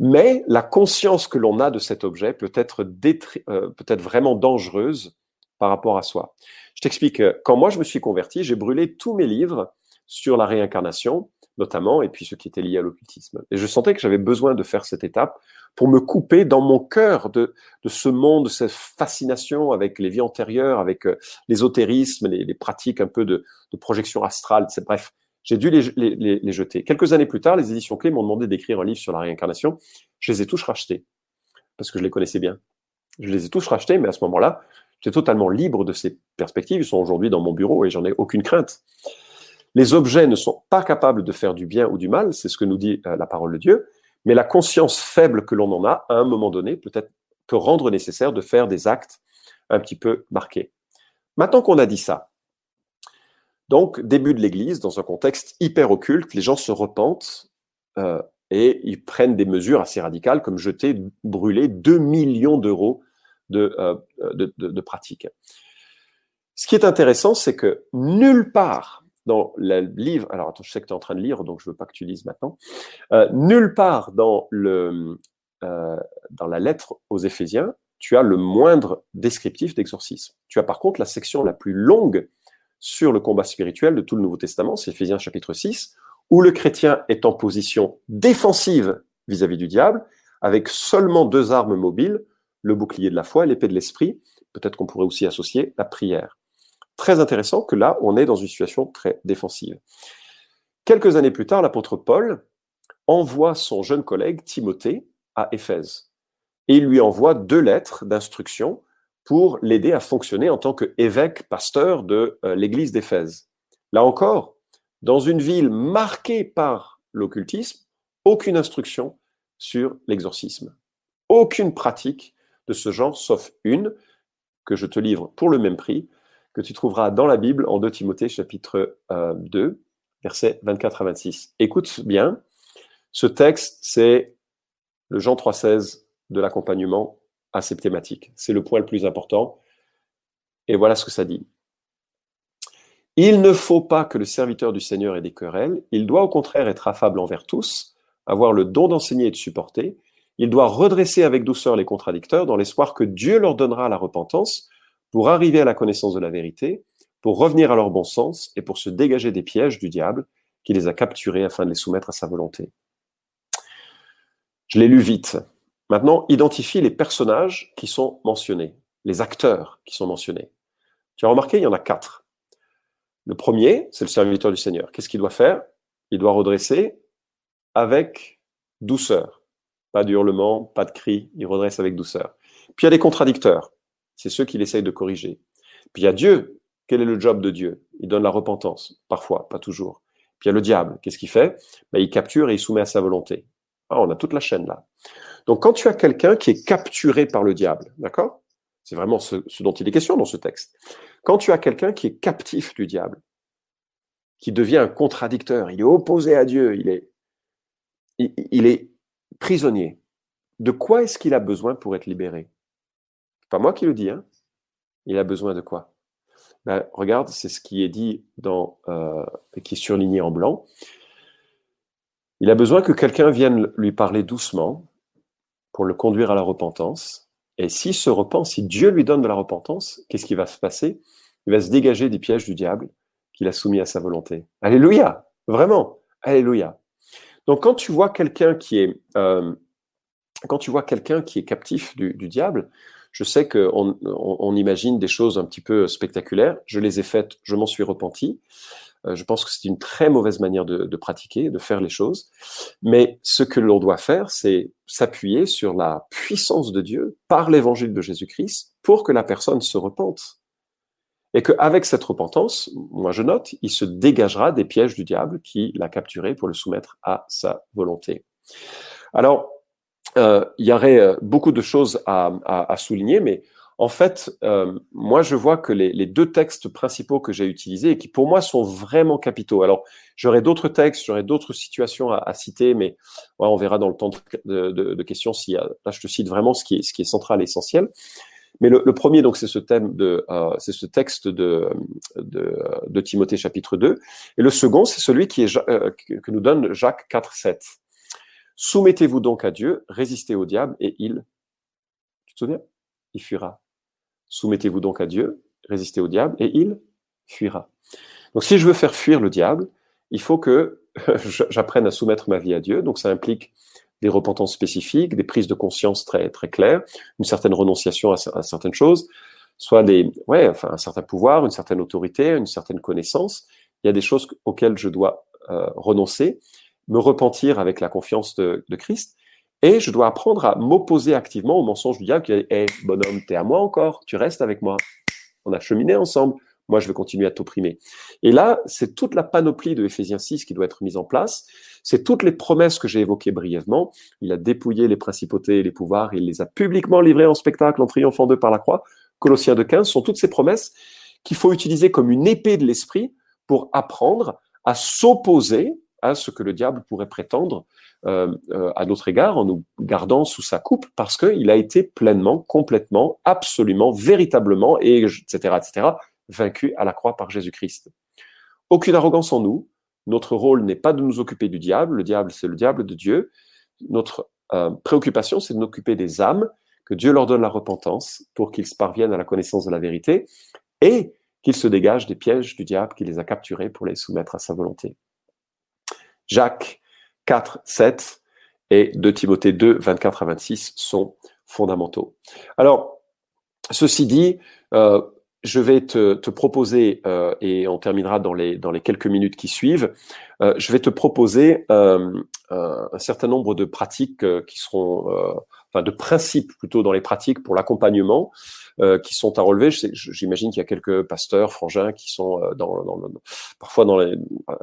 Mais la conscience que l'on a de cet objet peut être, détri- euh, peut être vraiment dangereuse par rapport à soi. Je t'explique, quand moi je me suis converti, j'ai brûlé tous mes livres sur la réincarnation, notamment, et puis ce qui était lié à l'occultisme. Et je sentais que j'avais besoin de faire cette étape pour me couper dans mon cœur de, de ce monde, de cette fascination avec les vies antérieures, avec euh, l'ésotérisme, les, les pratiques un peu de, de projection astrale, c'est, bref. J'ai dû les, les, les, les jeter. Quelques années plus tard, les éditions Clés m'ont demandé d'écrire un livre sur la réincarnation. Je les ai tous rachetés, parce que je les connaissais bien. Je les ai tous rachetés, mais à ce moment-là, j'étais totalement libre de ces perspectives. Ils sont aujourd'hui dans mon bureau et j'en ai aucune crainte. Les objets ne sont pas capables de faire du bien ou du mal, c'est ce que nous dit la parole de Dieu, mais la conscience faible que l'on en a, à un moment donné, peut-être peut rendre nécessaire de faire des actes un petit peu marqués. Maintenant qu'on a dit ça, Donc, début de l'Église, dans un contexte hyper occulte, les gens se repentent euh, et ils prennent des mesures assez radicales, comme jeter, brûler deux millions d'euros de, euh, de, de, de pratiques. Ce qui est intéressant, c'est que nulle part dans le livre, alors attends, je sais que tu es en train de lire, donc je ne veux pas que tu lises maintenant, euh, nulle part dans, le, euh, dans la lettre aux Éphésiens, tu as le moindre descriptif d'exorcisme. Tu as par contre la section la plus longue sur le combat spirituel de tout le Nouveau Testament, c'est Éphésiens chapitre six, où le chrétien est en position défensive vis-à-vis du diable, avec seulement deux armes mobiles, le bouclier de la foi et l'épée de l'esprit. Peut-être qu'on pourrait aussi associer la prière. Très intéressant que là, on est dans une situation très défensive. Quelques années plus tard, l'apôtre Paul envoie son jeune collègue Timothée à Éphèse et il lui envoie deux lettres d'instruction pour l'aider à fonctionner en tant qu'évêque, pasteur de euh, l'église d'Éphèse. Là encore, dans une ville marquée par l'occultisme, aucune instruction sur l'exorcisme. Aucune pratique de ce genre, sauf une, que je te livre pour le même prix, que tu trouveras dans la Bible, en deux Timothée, chapitre euh, deux, versets vingt-quatre à vingt-six. Écoute bien, ce texte, c'est le Jean trois seize de l'accompagnement à ces thématiques. C'est le point le plus important. Et voilà ce que ça dit. Il ne faut pas que le serviteur du Seigneur ait des querelles. Il doit au contraire être affable envers tous, avoir le don d'enseigner et de supporter. Il doit redresser avec douceur les contradicteurs dans l'espoir que Dieu leur donnera la repentance pour arriver à la connaissance de la vérité, pour revenir à leur bon sens et pour se dégager des pièges du diable qui les a capturés afin de les soumettre à sa volonté. Je l'ai lu vite. Maintenant, identifie les personnages qui sont mentionnés, les acteurs qui sont mentionnés. Tu as remarqué, il y en a quatre. Le premier, c'est le serviteur du Seigneur. Qu'est-ce qu'il doit faire? Il doit redresser avec douceur. Pas de hurlement, pas de cris, il redresse avec douceur. Puis il y a les contradicteurs, c'est ceux qu'il essaye de corriger. Puis il y a Dieu, quel est le job de Dieu? Il donne la repentance, parfois, pas toujours. Puis il y a le diable, qu'est-ce qu'il fait? Ben, il capture et il soumet à sa volonté. Ah, on a toute la chaîne là. Donc, quand tu as quelqu'un qui est capturé par le diable, d'accord? C'est vraiment ce, ce dont il est question dans ce texte. Quand tu as quelqu'un qui est captif du diable, qui devient un contradicteur, il est opposé à Dieu, il est, il, il est prisonnier, de quoi est-ce qu'il a besoin pour être libéré? C'est pas moi qui le dis, hein? Il a besoin de quoi? Ben, regarde, c'est ce qui est dit dans, euh, qui est surligné en blanc. Il a besoin que quelqu'un vienne lui parler doucement, pour le conduire à la repentance. Et s'il se repent, si Dieu lui donne de la repentance, qu'est-ce qui va se passer? Il va se dégager des pièges du diable qu'il a soumis à sa volonté. Alléluia! Vraiment! Alléluia! Donc, quand tu vois quelqu'un qui est, euh, quand tu vois quelqu'un qui est captif du, du diable, je sais qu'on on, on imagine des choses un petit peu spectaculaires. Je les ai faites, je m'en suis repenti. Euh, je pense que c'est une très mauvaise manière de, de pratiquer, de faire les choses. Mais ce que l'on doit faire, c'est s'appuyer sur la puissance de Dieu par l'évangile de Jésus-Christ pour que la personne se repente. Et qu'avec cette repentance, moi je note, il se dégagera des pièges du diable qui l'a capturé pour le soumettre à sa volonté. Alors, euh, il y aurait beaucoup de choses à, à, à souligner, mais en fait, euh, moi, je vois que les, les deux textes principaux que j'ai utilisés et qui, pour moi, sont vraiment capitaux. Alors, j'aurai d'autres textes, j'aurai d'autres situations à, à citer, mais ouais, on verra dans le temps de, de, de questions. Si, là, je te cite vraiment ce qui est, ce qui est central et essentiel. Mais le, le premier, donc, c'est ce thème de, euh, c'est ce texte de, de, de Timothée chapitre deux. Et le second, c'est celui qui est, euh, que nous donne Jacques quatre sept. Soumettez-vous donc à Dieu, résistez au diable et il, tu te souviens? Il fuira. Soumettez-vous donc à Dieu, résistez au diable, et il fuira. Donc, si je veux faire fuir le diable, il faut que j'apprenne à soumettre ma vie à Dieu. Donc, ça implique des repentances spécifiques, des prises de conscience très, très claires, une certaine renonciation à, à certaines choses, soit des, ouais, enfin, un certain pouvoir, une certaine autorité, une certaine connaissance. Il y a des choses auxquelles je dois euh, renoncer, me repentir avec la confiance de, de Christ. Et je dois apprendre à m'opposer activement au mensonge du diable qui dit « Hey, bonhomme, t'es à moi encore, tu restes avec moi. On a cheminé ensemble, moi je vais continuer à t'opprimer. » Et là, c'est toute la panoplie de Éphésiens six qui doit être mise en place. C'est toutes les promesses que j'ai évoquées brièvement. Il a dépouillé les principautés et les pouvoirs, il les a publiquement livrés en spectacle en triomphant d'eux par la croix. Colossiens deux quinze sont toutes ces promesses qu'il faut utiliser comme une épée de l'esprit pour apprendre à s'opposer à ce que le diable pourrait prétendre euh, euh, à notre égard en nous gardant sous sa coupe, parce qu'il a été pleinement, complètement, absolument, véritablement, et etc., et cetera, vaincu à la croix par Jésus-Christ. Aucune arrogance en nous. Notre rôle n'est pas de nous occuper du diable. Le diable, c'est le diable de Dieu. Notre euh, préoccupation, c'est de nous occuper des âmes, que Dieu leur donne la repentance pour qu'ils parviennent à la connaissance de la vérité et qu'ils se dégagent des pièges du diable qui les a capturés pour les soumettre à sa volonté. Jacques quatre, sept et deux Timothée deux, vingt-quatre à vingt-six sont fondamentaux. Alors, ceci dit, euh, je vais te, te proposer, euh, et on terminera dans les, dans les quelques minutes qui suivent, euh, je vais te proposer euh, euh, un certain nombre de pratiques euh, qui seront... Euh, Enfin, de principes plutôt dans les pratiques pour l'accompagnement euh, qui sont à relever. Je sais, j'imagine qu'il y a quelques pasteurs, frangins qui sont euh, dans, dans, dans, parfois dans les, euh,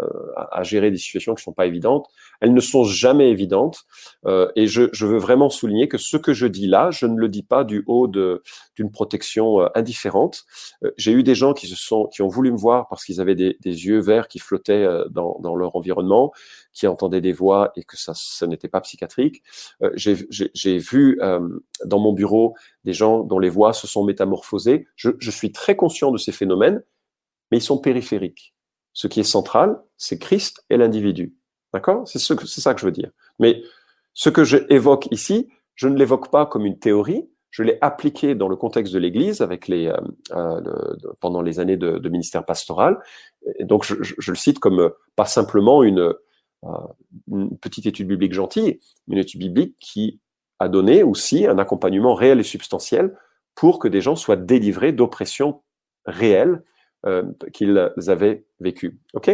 à gérer des situations qui ne sont pas évidentes. Elles ne sont jamais évidentes euh, et je, je veux vraiment souligner que ce que je dis là, je ne le dis pas du haut de, d'une protection euh, indifférente. Euh, j'ai eu des gens qui, se sont, qui ont voulu me voir parce qu'ils avaient des, des yeux verts qui flottaient euh, dans, dans leur environnement, qui entendaient des voix et que ça, ça n'était pas psychiatrique. Euh, j'ai, j'ai, j'ai vu euh, dans mon bureau des gens dont les voix se sont métamorphosées. Je, je suis très conscient de ces phénomènes, mais ils sont périphériques. Ce qui est central, c'est Christ et l'individu. D'accord ? C'est, ce que, c'est ça que je veux dire. Mais ce que j'évoque ici, je ne l'évoque pas comme une théorie. Je l'ai appliqué dans le contexte de l'Église avec les euh, euh, le, pendant les années de, de ministère pastoral. Et donc, je, je, je le cite comme euh, pas simplement une... une petite étude biblique gentille, une étude biblique qui a donné aussi un accompagnement réel et substantiel pour que des gens soient délivrés d'oppressions réelles euh, qu'ils avaient vécues. Ok ?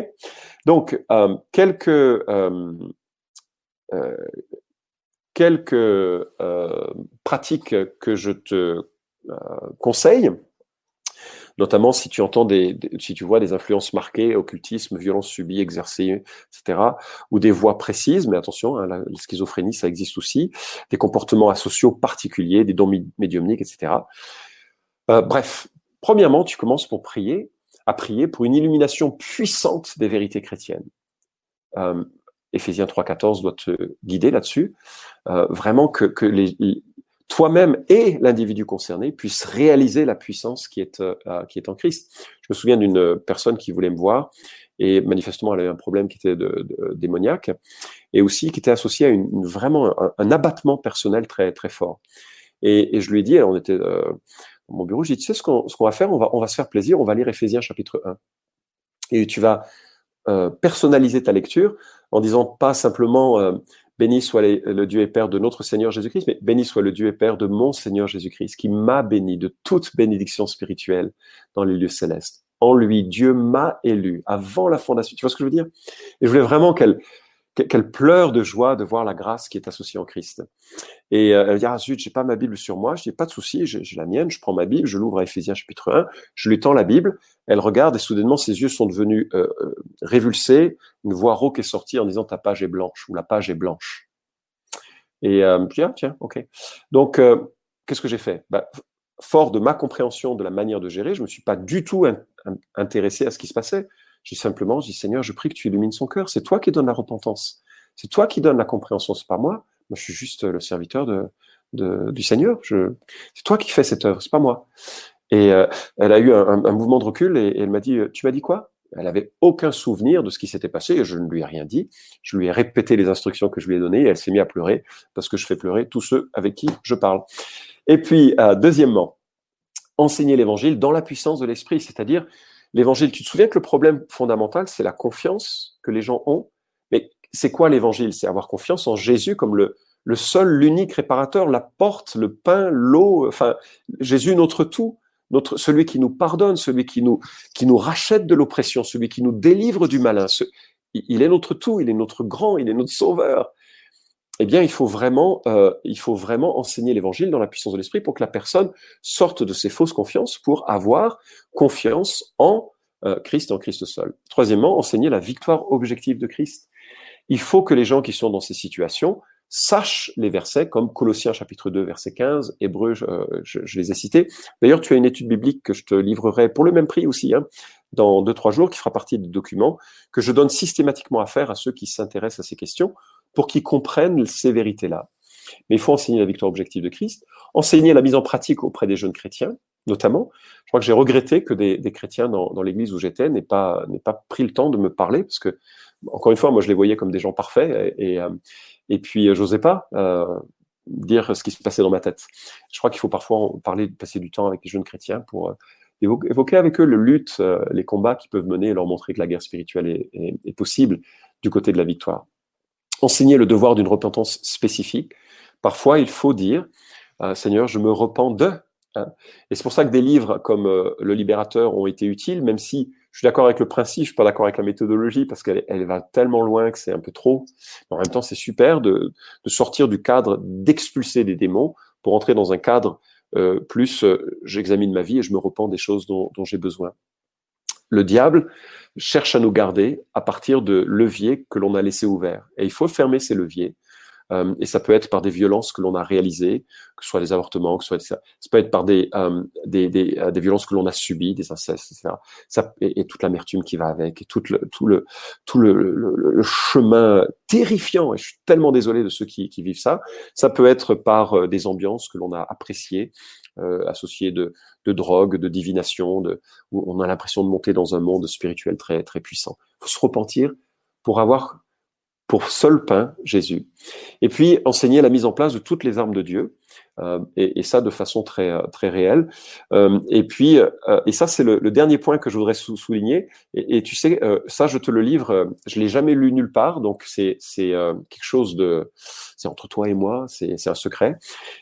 Donc, euh, quelques, euh, euh, quelques euh, pratiques que je te euh, conseille, notamment si tu entends des, des, si tu vois des influences marquées, occultisme, violence subie, exercée, et cetera, ou des voix précises, mais attention, hein, la, la schizophrénie, ça existe aussi, des comportements asociaux particuliers, des dons médiumniques, et cetera. Euh, bref, premièrement, tu commences pour prier, à prier pour une illumination puissante des vérités chrétiennes. Euh, Éphésiens trois, quatorze doit te guider là-dessus, euh, vraiment que, que les... toi-même et l'individu concerné puissent réaliser la puissance qui est, euh, qui est en Christ. Je me souviens d'une personne qui voulait me voir et manifestement elle avait un problème qui était de, de, démoniaque et aussi qui était associé à une, une, vraiment un, un abattement personnel très, très fort. Et, et je lui ai dit, on était euh, dans mon bureau, je lui ai dit, tu sais ce qu'on, ce qu'on va faire, on va, on va se faire plaisir, on va lire Éphésiens chapitre un. Et tu vas euh, personnaliser ta lecture en disant pas simplement... Euh, Béni soit les, le Dieu et Père de notre Seigneur Jésus-Christ, mais béni soit le Dieu et Père de mon Seigneur Jésus-Christ, qui m'a béni de toute bénédiction spirituelle dans les lieux célestes. En lui, Dieu m'a élu avant la fondation. Tu vois ce que je veux dire ? Et je voulais vraiment qu'elle, qu'elle pleure de joie de voir la grâce qui est associée en Christ. Et euh, elle me dit, ah zut, j'ai pas ma Bible sur moi. Je dis, pas de souci, j'ai, j'ai la mienne, je prends ma Bible, je l'ouvre à Éphésiens chapitre un, je lui tends la Bible, elle regarde et soudainement ses yeux sont devenus euh, révulsés, une voix rauque est sortie en disant, ta page est blanche, ou la page est blanche. Et euh, je dis, ah tiens, ok. Donc, euh, qu'est-ce que j'ai fait ? Bah, fort de ma compréhension de la manière de gérer, je me suis pas du tout in- in- intéressé à ce qui se passait. J'ai simplement dit, Seigneur, je prie que tu illumines son cœur. C'est toi qui donnes la repentance. C'est toi qui donnes la compréhension. C'est pas moi. Moi, je suis juste le serviteur de, de, du Seigneur. Je, c'est toi qui fais cette œuvre. C'est pas moi. Et euh, elle a eu un, un mouvement de recul et, et elle m'a dit, tu m'as dit quoi ? Elle avait aucun souvenir de ce qui s'était passé. Et je ne lui ai rien dit. Je lui ai répété les instructions que je lui ai données et elle s'est mise à pleurer parce que je fais pleurer tous ceux avec qui je parle. Et puis, euh, deuxièmement, enseigner l'évangile dans la puissance de l'esprit, c'est-à-dire l'évangile, tu te souviens que le problème fondamental, c'est la confiance que les gens ont. Mais c'est quoi l'évangile ? C'est avoir confiance en Jésus comme le, le seul, l'unique réparateur, la porte, le pain, l'eau, enfin, Jésus, notre tout, notre, celui qui nous pardonne, celui qui nous, qui nous rachète de l'oppression, celui qui nous délivre du malin. Ce, il est notre tout, il est notre grand, il est notre sauveur. Eh bien, il faut vraiment, euh, il faut vraiment enseigner l'évangile dans la puissance de l'esprit pour que la personne sorte de ses fausses confiances pour avoir confiance en euh, Christ, en Christ seul. Troisièmement, enseigner la victoire objective de Christ. Il faut que les gens qui sont dans ces situations sachent les versets comme Colossiens chapitre deux, verset quinze, Hébreux, euh, je, je les ai cités. D'ailleurs, tu as une étude biblique que je te livrerai pour le même prix aussi, hein, dans deux, trois jours, qui fera partie du document, que je donne systématiquement à faire à ceux qui s'intéressent à ces questions pour qu'ils comprennent ces vérités-là. Mais il faut enseigner la victoire objective de Christ, enseigner la mise en pratique auprès des jeunes chrétiens, notamment. Je crois que j'ai regretté que des, des chrétiens dans, dans l'église où j'étais n'aient pas, n'aient pas pris le temps de me parler, parce que, encore une fois, moi je les voyais comme des gens parfaits, et, et, et puis j'osais pas euh, dire ce qui se passait dans ma tête. Je crois qu'il faut parfois parler, passer du temps avec les jeunes chrétiens pour évoquer, évoquer avec eux les luttes, les combats qu'ils peuvent mener, et leur montrer que la guerre spirituelle est, est, est possible du côté de la victoire. Enseigner le devoir d'une repentance spécifique. Parfois, il faut dire euh, « Seigneur, je me repens de hein ». Et c'est pour ça que des livres comme euh, « Le Libérateur » ont été utiles, même si je suis d'accord avec le principe, je ne suis pas d'accord avec la méthodologie, parce qu'elle elle va tellement loin que c'est un peu trop. Mais en même temps, c'est super de, de sortir du cadre, d'expulser des démons pour entrer dans un cadre euh, plus euh, « j'examine ma vie et je me repens des choses dont, dont j'ai besoin ». Le diable cherche à nous garder à partir de leviers que l'on a laissés ouverts. Et il faut fermer ces leviers. Euh, et ça peut être par des violences que l'on a réalisées, que ce soit des avortements, que ce soit des, ça peut être par des euh, des, des, des violences que l'on a subies, des incestes, et cetera. Ça, et, et toute l'amertume qui va avec, et tout le tout le tout le, le, le chemin terrifiant. Et je suis tellement désolé de ceux qui, qui vivent ça. Ça peut être par des ambiances que l'on a appréciées, euh, associées de de drogue, de divination, de, où on a l'impression de monter dans un monde spirituel très très puissant. Faut se repentir pour avoir pour seul pain, Jésus. Et puis, enseigner la mise en place de toutes les armes de Dieu, euh, et, et ça de façon très très réelle. Euh, et puis, euh, et ça, c'est le, le dernier point que je voudrais sou- souligner. Et, et tu sais, euh, ça, je te le livre, euh, je l'ai jamais lu nulle part, donc c'est c'est euh, quelque chose de... C'est entre toi et moi, c'est, c'est un secret.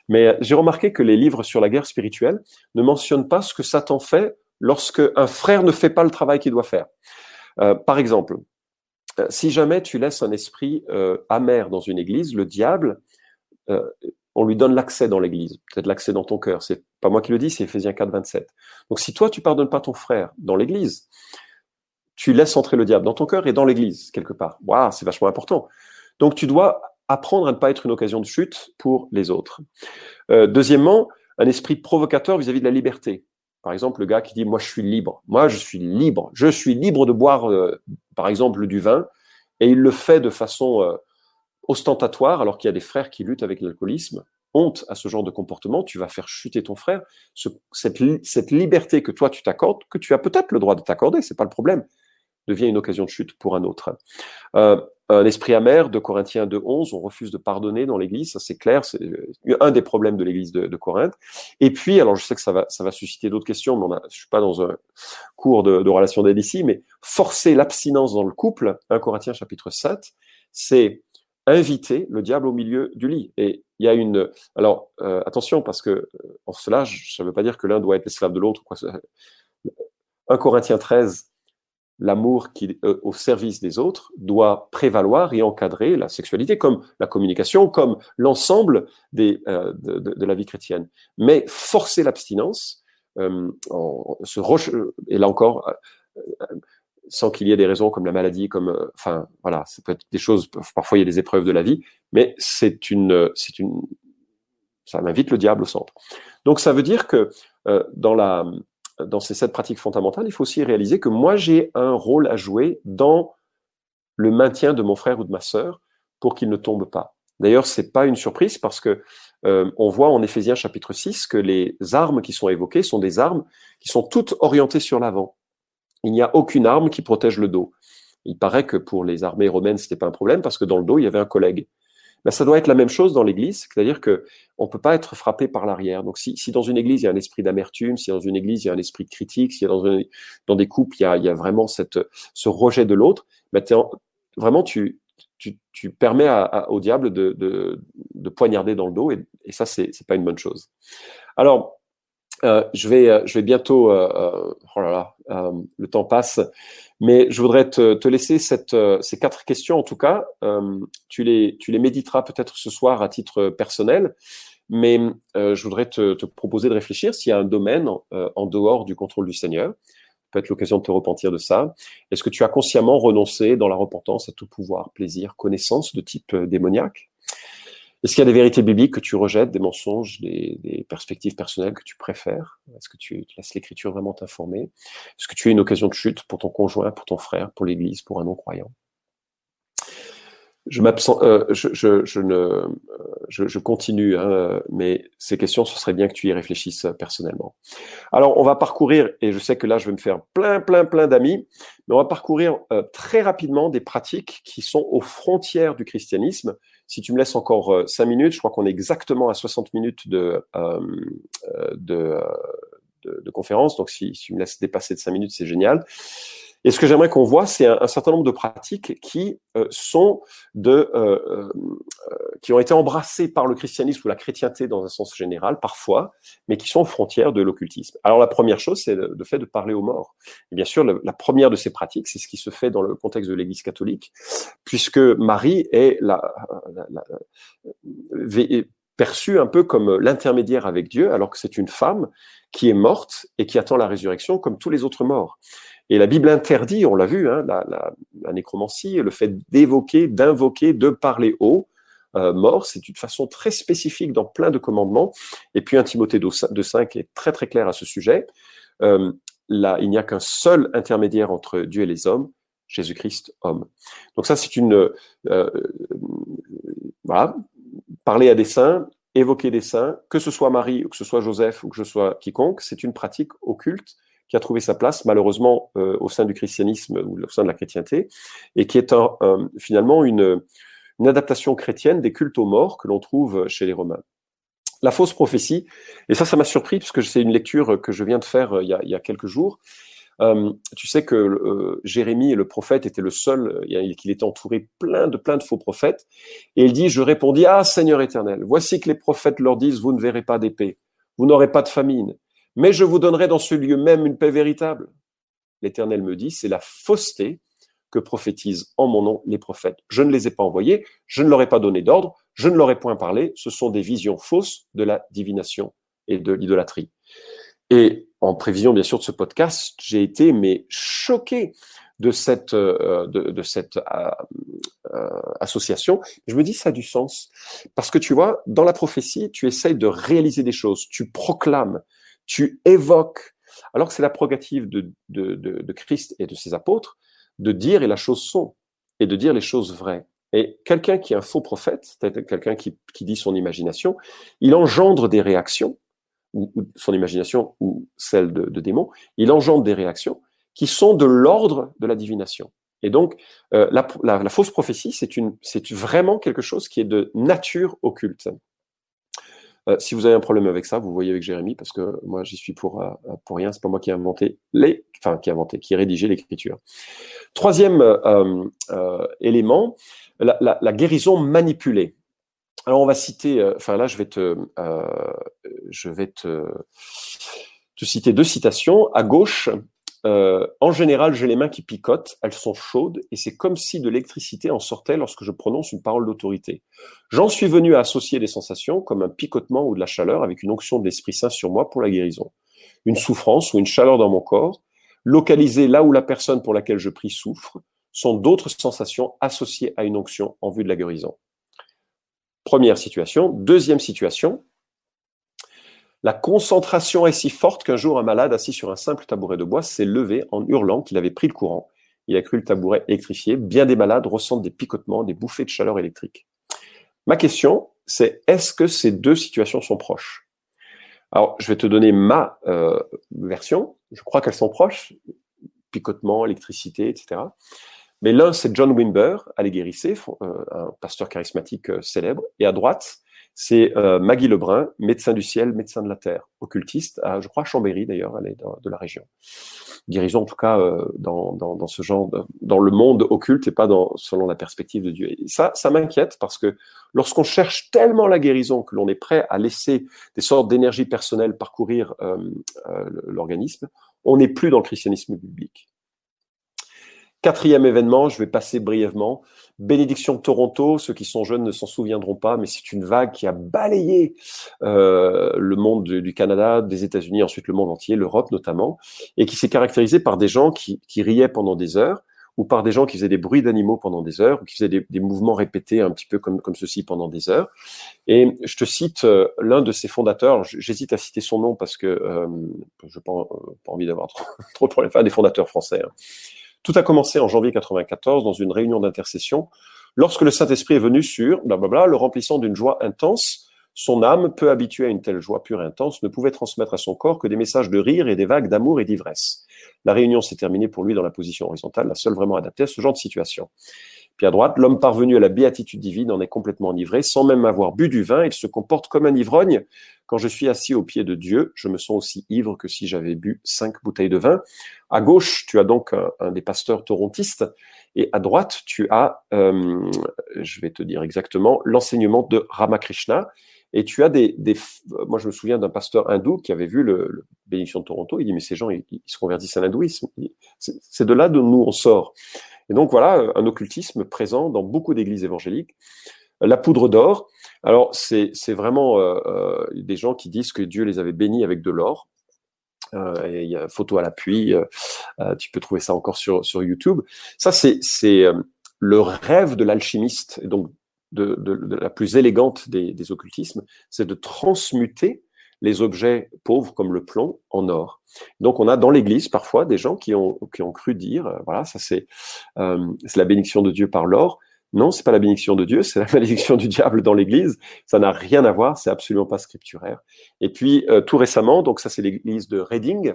Mais euh, j'ai remarqué que les livres sur la guerre spirituelle ne mentionnent pas ce que Satan fait lorsque un frère ne fait pas le travail qu'il doit faire. Euh, par exemple... Si jamais tu laisses un esprit euh, amer dans une église, le diable, euh, on lui donne l'accès dans l'église, peut-être l'accès dans ton cœur. C'est pas moi qui le dis, c'est Éphésiens quatre, vingt-sept. Donc si toi, tu pardonnes pas ton frère dans l'église, tu laisses entrer le diable dans ton cœur et dans l'église, quelque part. Waouh, c'est vachement important. Donc tu dois apprendre à ne pas être une occasion de chute pour les autres. Euh, deuxièmement, un esprit provocateur vis-à-vis de la liberté. Par exemple, le gars qui dit « moi, je suis libre, moi, je suis libre, je suis libre de boire, euh, par exemple, du vin », et il le fait de façon euh, ostentatoire, alors qu'il y a des frères qui luttent avec l'alcoolisme. Honte à ce genre de comportement, tu vas faire chuter ton frère. Ce, cette, cette liberté que toi, tu t'accordes, que tu as peut-être le droit de t'accorder, c'est pas le problème, devient une occasion de chute pour un autre. Euh, un esprit amer de Corinthiens deux, onze, on refuse de pardonner dans l'église, ça c'est clair, c'est un des problèmes de l'église de, de Corinthe. Et puis, alors je sais que ça va, ça va susciter d'autres questions, mais on a, je suis pas dans un cours de, de relation d'aide ici, mais forcer l'abstinence dans le couple, un Corinthiens chapitre sept, c'est inviter le diable au milieu du lit. Et il y a une, alors euh, attention, parce que euh, en cela, ça veut pas dire que l'un doit être l'esclave de l'autre, quoi. un Corinthiens treize, l'amour qui euh, au service des autres doit prévaloir et encadrer la sexualité, comme la communication, comme l'ensemble des, euh, de, de, de la vie chrétienne. Mais forcer l'abstinence, euh, en, se roche, et là encore, euh, euh, sans qu'il y ait des raisons comme la maladie, comme, euh, enfin voilà, ça peut être des choses. Parfois il y a des épreuves de la vie, mais c'est une, c'est une, ça invite le diable au centre. Donc ça veut dire que euh, dans la dans ces sept pratiques fondamentales, il faut aussi réaliser que moi, j'ai un rôle à jouer dans le maintien de mon frère ou de ma sœur pour qu'il ne tombe pas. D'ailleurs, c'est pas une surprise parce que euh, on voit en Éphésiens chapitre six que les armes qui sont évoquées sont des armes qui sont toutes orientées sur l'avant. Il n'y a aucune arme qui protège le dos. Il paraît que pour les armées romaines, c'était pas un problème parce que dans le dos, il y avait un collègue. Ben, ça doit être la même chose dans l'église, c'est-à-dire que on peut pas être frappé par l'arrière. Donc, si, si dans une église il y a un esprit d'amertume, si dans une église il y a un esprit de critique, si dans un, dans des couples il y a, il y a vraiment cette, ce rejet de l'autre, ben t'es en, vraiment tu, tu, tu permets à, à, au diable de, de, de poignarder dans le dos, et, et ça c'est, c'est pas une bonne chose. Alors, euh, je vais, je vais bientôt, euh, oh là là, euh, le temps passe. Mais je voudrais te, te laisser cette, ces quatre questions, en tout cas. Euh, tu les, tu les méditeras peut-être ce soir à titre personnel, mais euh, je voudrais te, te proposer de réfléchir s'il y a un domaine euh, en dehors du contrôle du Seigneur. Ça peut être l'occasion de te repentir de ça. Est-ce que tu as consciemment renoncé dans la repentance à tout pouvoir, plaisir, connaissance de type démoniaque ? Est-ce qu'il y a des vérités bibliques que tu rejettes, des mensonges, des, des perspectives personnelles que tu préfères? Est-ce que tu laisses l'écriture vraiment t'informer? Est-ce que tu es une occasion de chute pour ton conjoint, pour ton frère, pour l'église, pour un non-croyant? Je m'absente, euh, je, je, je, ne, je, je continue, hein, mais ces questions, ce serait bien que tu y réfléchisses personnellement. Alors, on va parcourir, et je sais que là, je vais me faire plein, plein, plein d'amis, mais on va parcourir euh, très rapidement des pratiques qui sont aux frontières du christianisme. Si tu me laisses encore cinq minutes, je crois qu'on est exactement à soixante minutes de, euh, de, de, de conférence. Donc, si, si tu me laisses dépasser de cinq minutes, c'est génial. Et ce que j'aimerais qu'on voit, c'est un, un certain nombre de pratiques qui euh, sont de, euh, euh, qui ont été embrassées par le christianisme ou la chrétienté dans un sens général, parfois, mais qui sont aux frontières de l'occultisme. Alors, la première chose, c'est le, le fait de parler aux morts. Et bien sûr, le, la première de ces pratiques, c'est ce qui se fait dans le contexte de l'Église catholique, puisque Marie est la, la, la, la, perçue un peu comme l'intermédiaire avec Dieu, alors que c'est une femme qui est morte et qui attend la résurrection comme tous les autres morts. Et la Bible interdit, on l'a vu, hein, la, la, la nécromancie, le fait d'évoquer, d'invoquer, de parler aux euh, morts, c'est une façon très spécifique dans plein de commandements. Et puis, un Timothée deux cinq est très très clair à ce sujet. Euh, là, il n'y a qu'un seul intermédiaire entre Dieu et les hommes, Jésus-Christ, homme. Donc ça, c'est une... Euh, euh, voilà, parler à des saints, évoquer des saints, que ce soit Marie, ou que ce soit Joseph, ou que ce soit quiconque, c'est une pratique occulte qui a trouvé sa place, malheureusement, euh, au sein du christianisme ou au sein de la chrétienté, et qui est un, un, finalement une, une adaptation chrétienne des cultes aux morts que l'on trouve chez les Romains. La fausse prophétie, et ça, ça m'a surpris, puisque c'est une lecture que je viens de faire il y a, il y a quelques jours. Euh, tu sais que euh, Jérémie, le prophète, était le seul, euh, qu'il était entouré plein de, plein de faux prophètes, et il dit, je répondis, ah Seigneur éternel, voici que les prophètes leur disent, vous ne verrez pas d'épée, vous n'aurez pas de famine, mais je vous donnerai dans ce lieu même une paix véritable. L'Éternel me dit, c'est la fausseté que prophétisent en mon nom les prophètes. Je ne les ai pas envoyés, je ne leur ai pas donné d'ordre, je ne leur ai point parlé, ce sont des visions fausses de la divination et de l'idolâtrie. Et en prévision, bien sûr, de ce podcast, j'ai été mais choqué de cette, euh, de, de cette euh, euh, association. Je me dis, ça a du sens. Parce que tu vois, dans la prophétie, tu essayes de réaliser des choses, tu proclames, tu évoques, alors que c'est la prérogative de, de, de, de Christ et de ses apôtres de dire et la chose sont, et de dire les choses vraies. Et quelqu'un qui est un faux prophète, quelqu'un qui, qui dit son imagination, il engendre des réactions, ou, ou son imagination ou celle de, de démons, il engendre des réactions qui sont de l'ordre de la divination. Et donc, euh, la, la, la fausse prophétie, c'est, une, c'est vraiment quelque chose qui est de nature occulte. Euh, si vous avez un problème avec ça, vous voyez avec Jérémie, parce que moi, j'y suis pour, euh, pour rien. C'est pas moi qui ai inventé les, enfin, qui ai inventé, qui ai rédigé l'écriture. Troisième euh, euh, élément, la, la, la guérison manipulée. Alors, on va citer, euh, enfin là, je vais te, euh, je vais te, te citer deux citations. À gauche, euh, en général, j'ai les mains qui picotent, elles sont chaudes, et c'est comme si de l'électricité en sortait lorsque je prononce une parole d'autorité. J'en suis venu à associer des sensations comme un picotement ou de la chaleur avec une onction de l'Esprit Saint sur moi pour la guérison. Une souffrance ou une chaleur dans mon corps, localisée là où la personne pour laquelle je prie souffre, sont d'autres sensations associées à une onction en vue de la guérison. Première situation. Deuxième situation, la concentration est si forte qu'un jour un malade assis sur un simple tabouret de bois s'est levé en hurlant qu'il avait pris le courant. Il a cru le tabouret électrifié. Bien des malades ressentent des picotements, des bouffées de chaleur électrique. Ma question, c'est est-ce que ces deux situations sont proches? Alors, je vais te donner ma euh, version. Je crois qu'elles sont proches. Picotement, électricité, et cetera. Mais l'un, c'est John Wimber, allez guérissez, un pasteur charismatique célèbre. Et à droite, c'est Maggie Lebrun, médecin du ciel, médecin de la terre, occultiste, à, je crois, à Chambéry d'ailleurs, elle est de la région. Guérison en tout cas dans, dans, dans ce genre, de, dans le monde occulte et pas dans, selon la perspective de Dieu. Et ça, ça m'inquiète parce que lorsqu'on cherche tellement la guérison que l'on est prêt à laisser des sortes d'énergie personnelle parcourir euh, euh, l'organisme, on n'est plus dans le christianisme biblique. Quatrième événement, je vais passer brièvement. Bénédiction de Toronto, ceux qui sont jeunes ne s'en souviendront pas, mais c'est une vague qui a balayé euh, le monde du, du Canada, des États-Unis, ensuite le monde entier, l'Europe notamment, et qui s'est caractérisée par des gens qui, qui riaient pendant des heures, ou par des gens qui faisaient des bruits d'animaux pendant des heures, ou qui faisaient des, des mouvements répétés un petit peu comme, comme ceci pendant des heures. Et je te cite euh, l'un de ses fondateurs, j'hésite à citer son nom parce que euh, je n'ai pas, euh, pas envie d'avoir trop, trop de problèmes, enfin, des fondateurs français. Hein. Tout a commencé en janvier quatre-vingt-quatorze dans une réunion d'intercession, lorsque le Saint-Esprit est venu sur, blablabla, le remplissant d'une joie intense. Son âme, peu habituée à une telle joie pure et intense, ne pouvait transmettre à son corps que des messages de rire et des vagues d'amour et d'ivresse. La réunion s'est terminée pour lui dans la position horizontale, la seule vraiment adaptée à ce genre de situation. Puis à droite, l'homme parvenu à la béatitude divine en est complètement enivré, sans même avoir bu du vin, il se comporte comme un ivrogne. Quand je suis assis aux pieds de Dieu, je me sens aussi ivre que si j'avais bu cinq bouteilles de vin. À gauche, tu as donc un, un des pasteurs torontistes, et à droite, tu as, euh, je vais te dire exactement, l'enseignement de Ramakrishna. Et tu as des, des... Moi, je me souviens d'un pasteur hindou qui avait vu le, le bénédiction de Toronto. Il dit, mais ces gens, ils, ils se convertissent à l'hindouisme. C'est, c'est de là dont nous, on sort. Et donc, voilà, un occultisme présent dans beaucoup d'églises évangéliques. La poudre d'or. Alors, c'est, c'est vraiment euh, des gens qui disent que Dieu les avait bénis avec de l'or. Euh, et il y a photo à l'appui. Euh, euh, tu peux trouver ça encore sur, sur YouTube. Ça, c'est, c'est euh, le rêve de l'alchimiste. Et donc, De, de, de la plus élégante des, des occultismes, c'est de transmuter les objets pauvres comme le plomb en or. Donc on a dans l'Église parfois des gens qui ont, qui ont cru dire, euh, voilà, ça c'est, euh, c'est la bénédiction de Dieu par l'or. Non, c'est pas la bénédiction de Dieu, c'est la malédiction du diable dans l'Église. Ça n'a rien à voir, c'est absolument pas scripturaire. Et puis euh, tout récemment, donc ça c'est l'Église de Redding,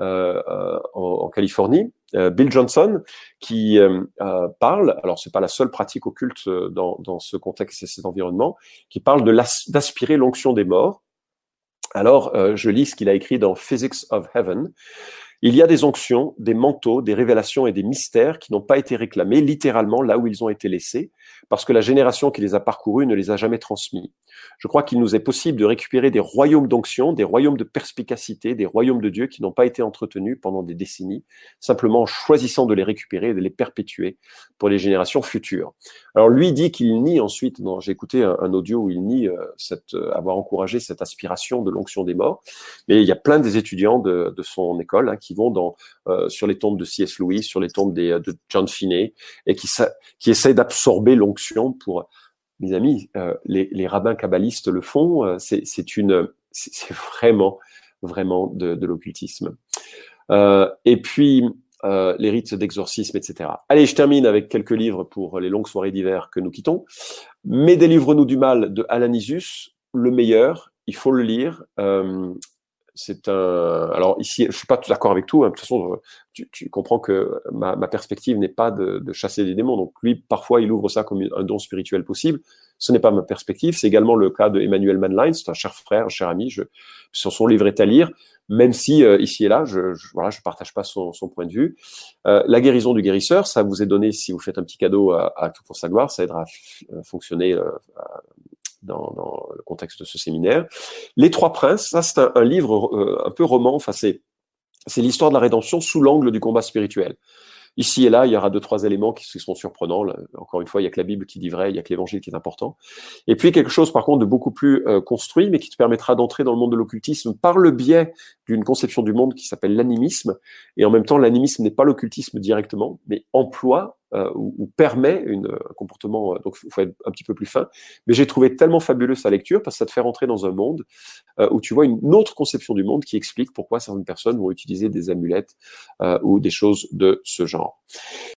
Euh, euh, en, en Californie, euh, Bill Johnson qui euh, euh, parle, alors c'est pas la seule pratique occulte euh, dans, dans ce contexte et cet environnement, qui parle de d'aspirer l'onction des morts. Alors euh, je lis ce qu'il a écrit dans Physics of Heaven. Il y a des onctions, des manteaux, des révélations et des mystères qui n'ont pas été réclamés littéralement là où ils ont été laissés, parce que la génération qui les a parcourus ne les a jamais transmis. Je crois qu'il nous est possible de récupérer des royaumes d'onction, des royaumes de perspicacité, des royaumes de Dieu qui n'ont pas été entretenus pendant des décennies, simplement en choisissant de les récupérer et de les perpétuer pour les générations futures. Alors lui dit qu'il nie ensuite, non, j'ai écouté un, un audio où il nie euh, cette, euh, avoir encouragé cette aspiration de l'onction des morts, mais il y a plein des étudiants de, de son école hein, qui vont dans, euh, sur les tombes de C S Lewis, sur les tombes des, de John Finney, et qui, sa- qui essayent d'absorber l'onction pour... Mes amis, euh, les, les rabbins kabbalistes le font, euh, c'est, c'est, une, c'est, c'est vraiment, vraiment de, de l'occultisme. Euh, et puis, euh, les rites d'exorcisme, et cetera. Allez, je termine avec quelques livres pour les longues soirées d'hiver que nous quittons. « Mais délivre-nous du mal » de Alanisus, le meilleur, il faut le lire. Euh, c'est un... Alors ici, je ne suis pas tout d'accord avec tout, hein, de toute façon, tu, tu comprends que ma, ma perspective n'est pas de, de chasser des démons, donc lui, parfois, il ouvre ça comme un don spirituel possible. Ce n'est pas ma perspective, c'est également le cas d'Emmanuel Manlein, c'est un cher frère, un cher ami, je... son livre est à lire, même si, euh, ici et là, je, je, voilà, je partage pas son, son point de vue. Euh, la guérison du guérisseur, ça vous est donné, si vous faites un petit cadeau à, à Tout pour sa gloire, ça aidera à, f- à fonctionner... Euh, à... Dans, dans le contexte de ce séminaire. Les Trois Princes, ça c'est un, un livre euh, un peu roman, enfin c'est, c'est l'histoire de la rédemption sous l'angle du combat spirituel. Ici et là, il y aura deux, trois éléments qui sont surprenants. Là, encore une fois, il n'y a que la Bible qui dit vrai, il n'y a que l'Évangile qui est important. Et puis quelque chose par contre de beaucoup plus euh, construit, mais qui te permettra d'entrer dans le monde de l'occultisme par le biais d'une conception du monde qui s'appelle l'animisme. Et en même temps, l'animisme n'est pas l'occultisme directement, mais emploie Euh, ou, ou permet une, un comportement, euh, donc il faut être un petit peu plus fin, mais j'ai trouvé tellement fabuleux sa lecture, parce que ça te fait rentrer dans un monde euh, où tu vois une autre conception du monde qui explique pourquoi certaines personnes vont utiliser des amulettes euh, ou des choses de ce genre.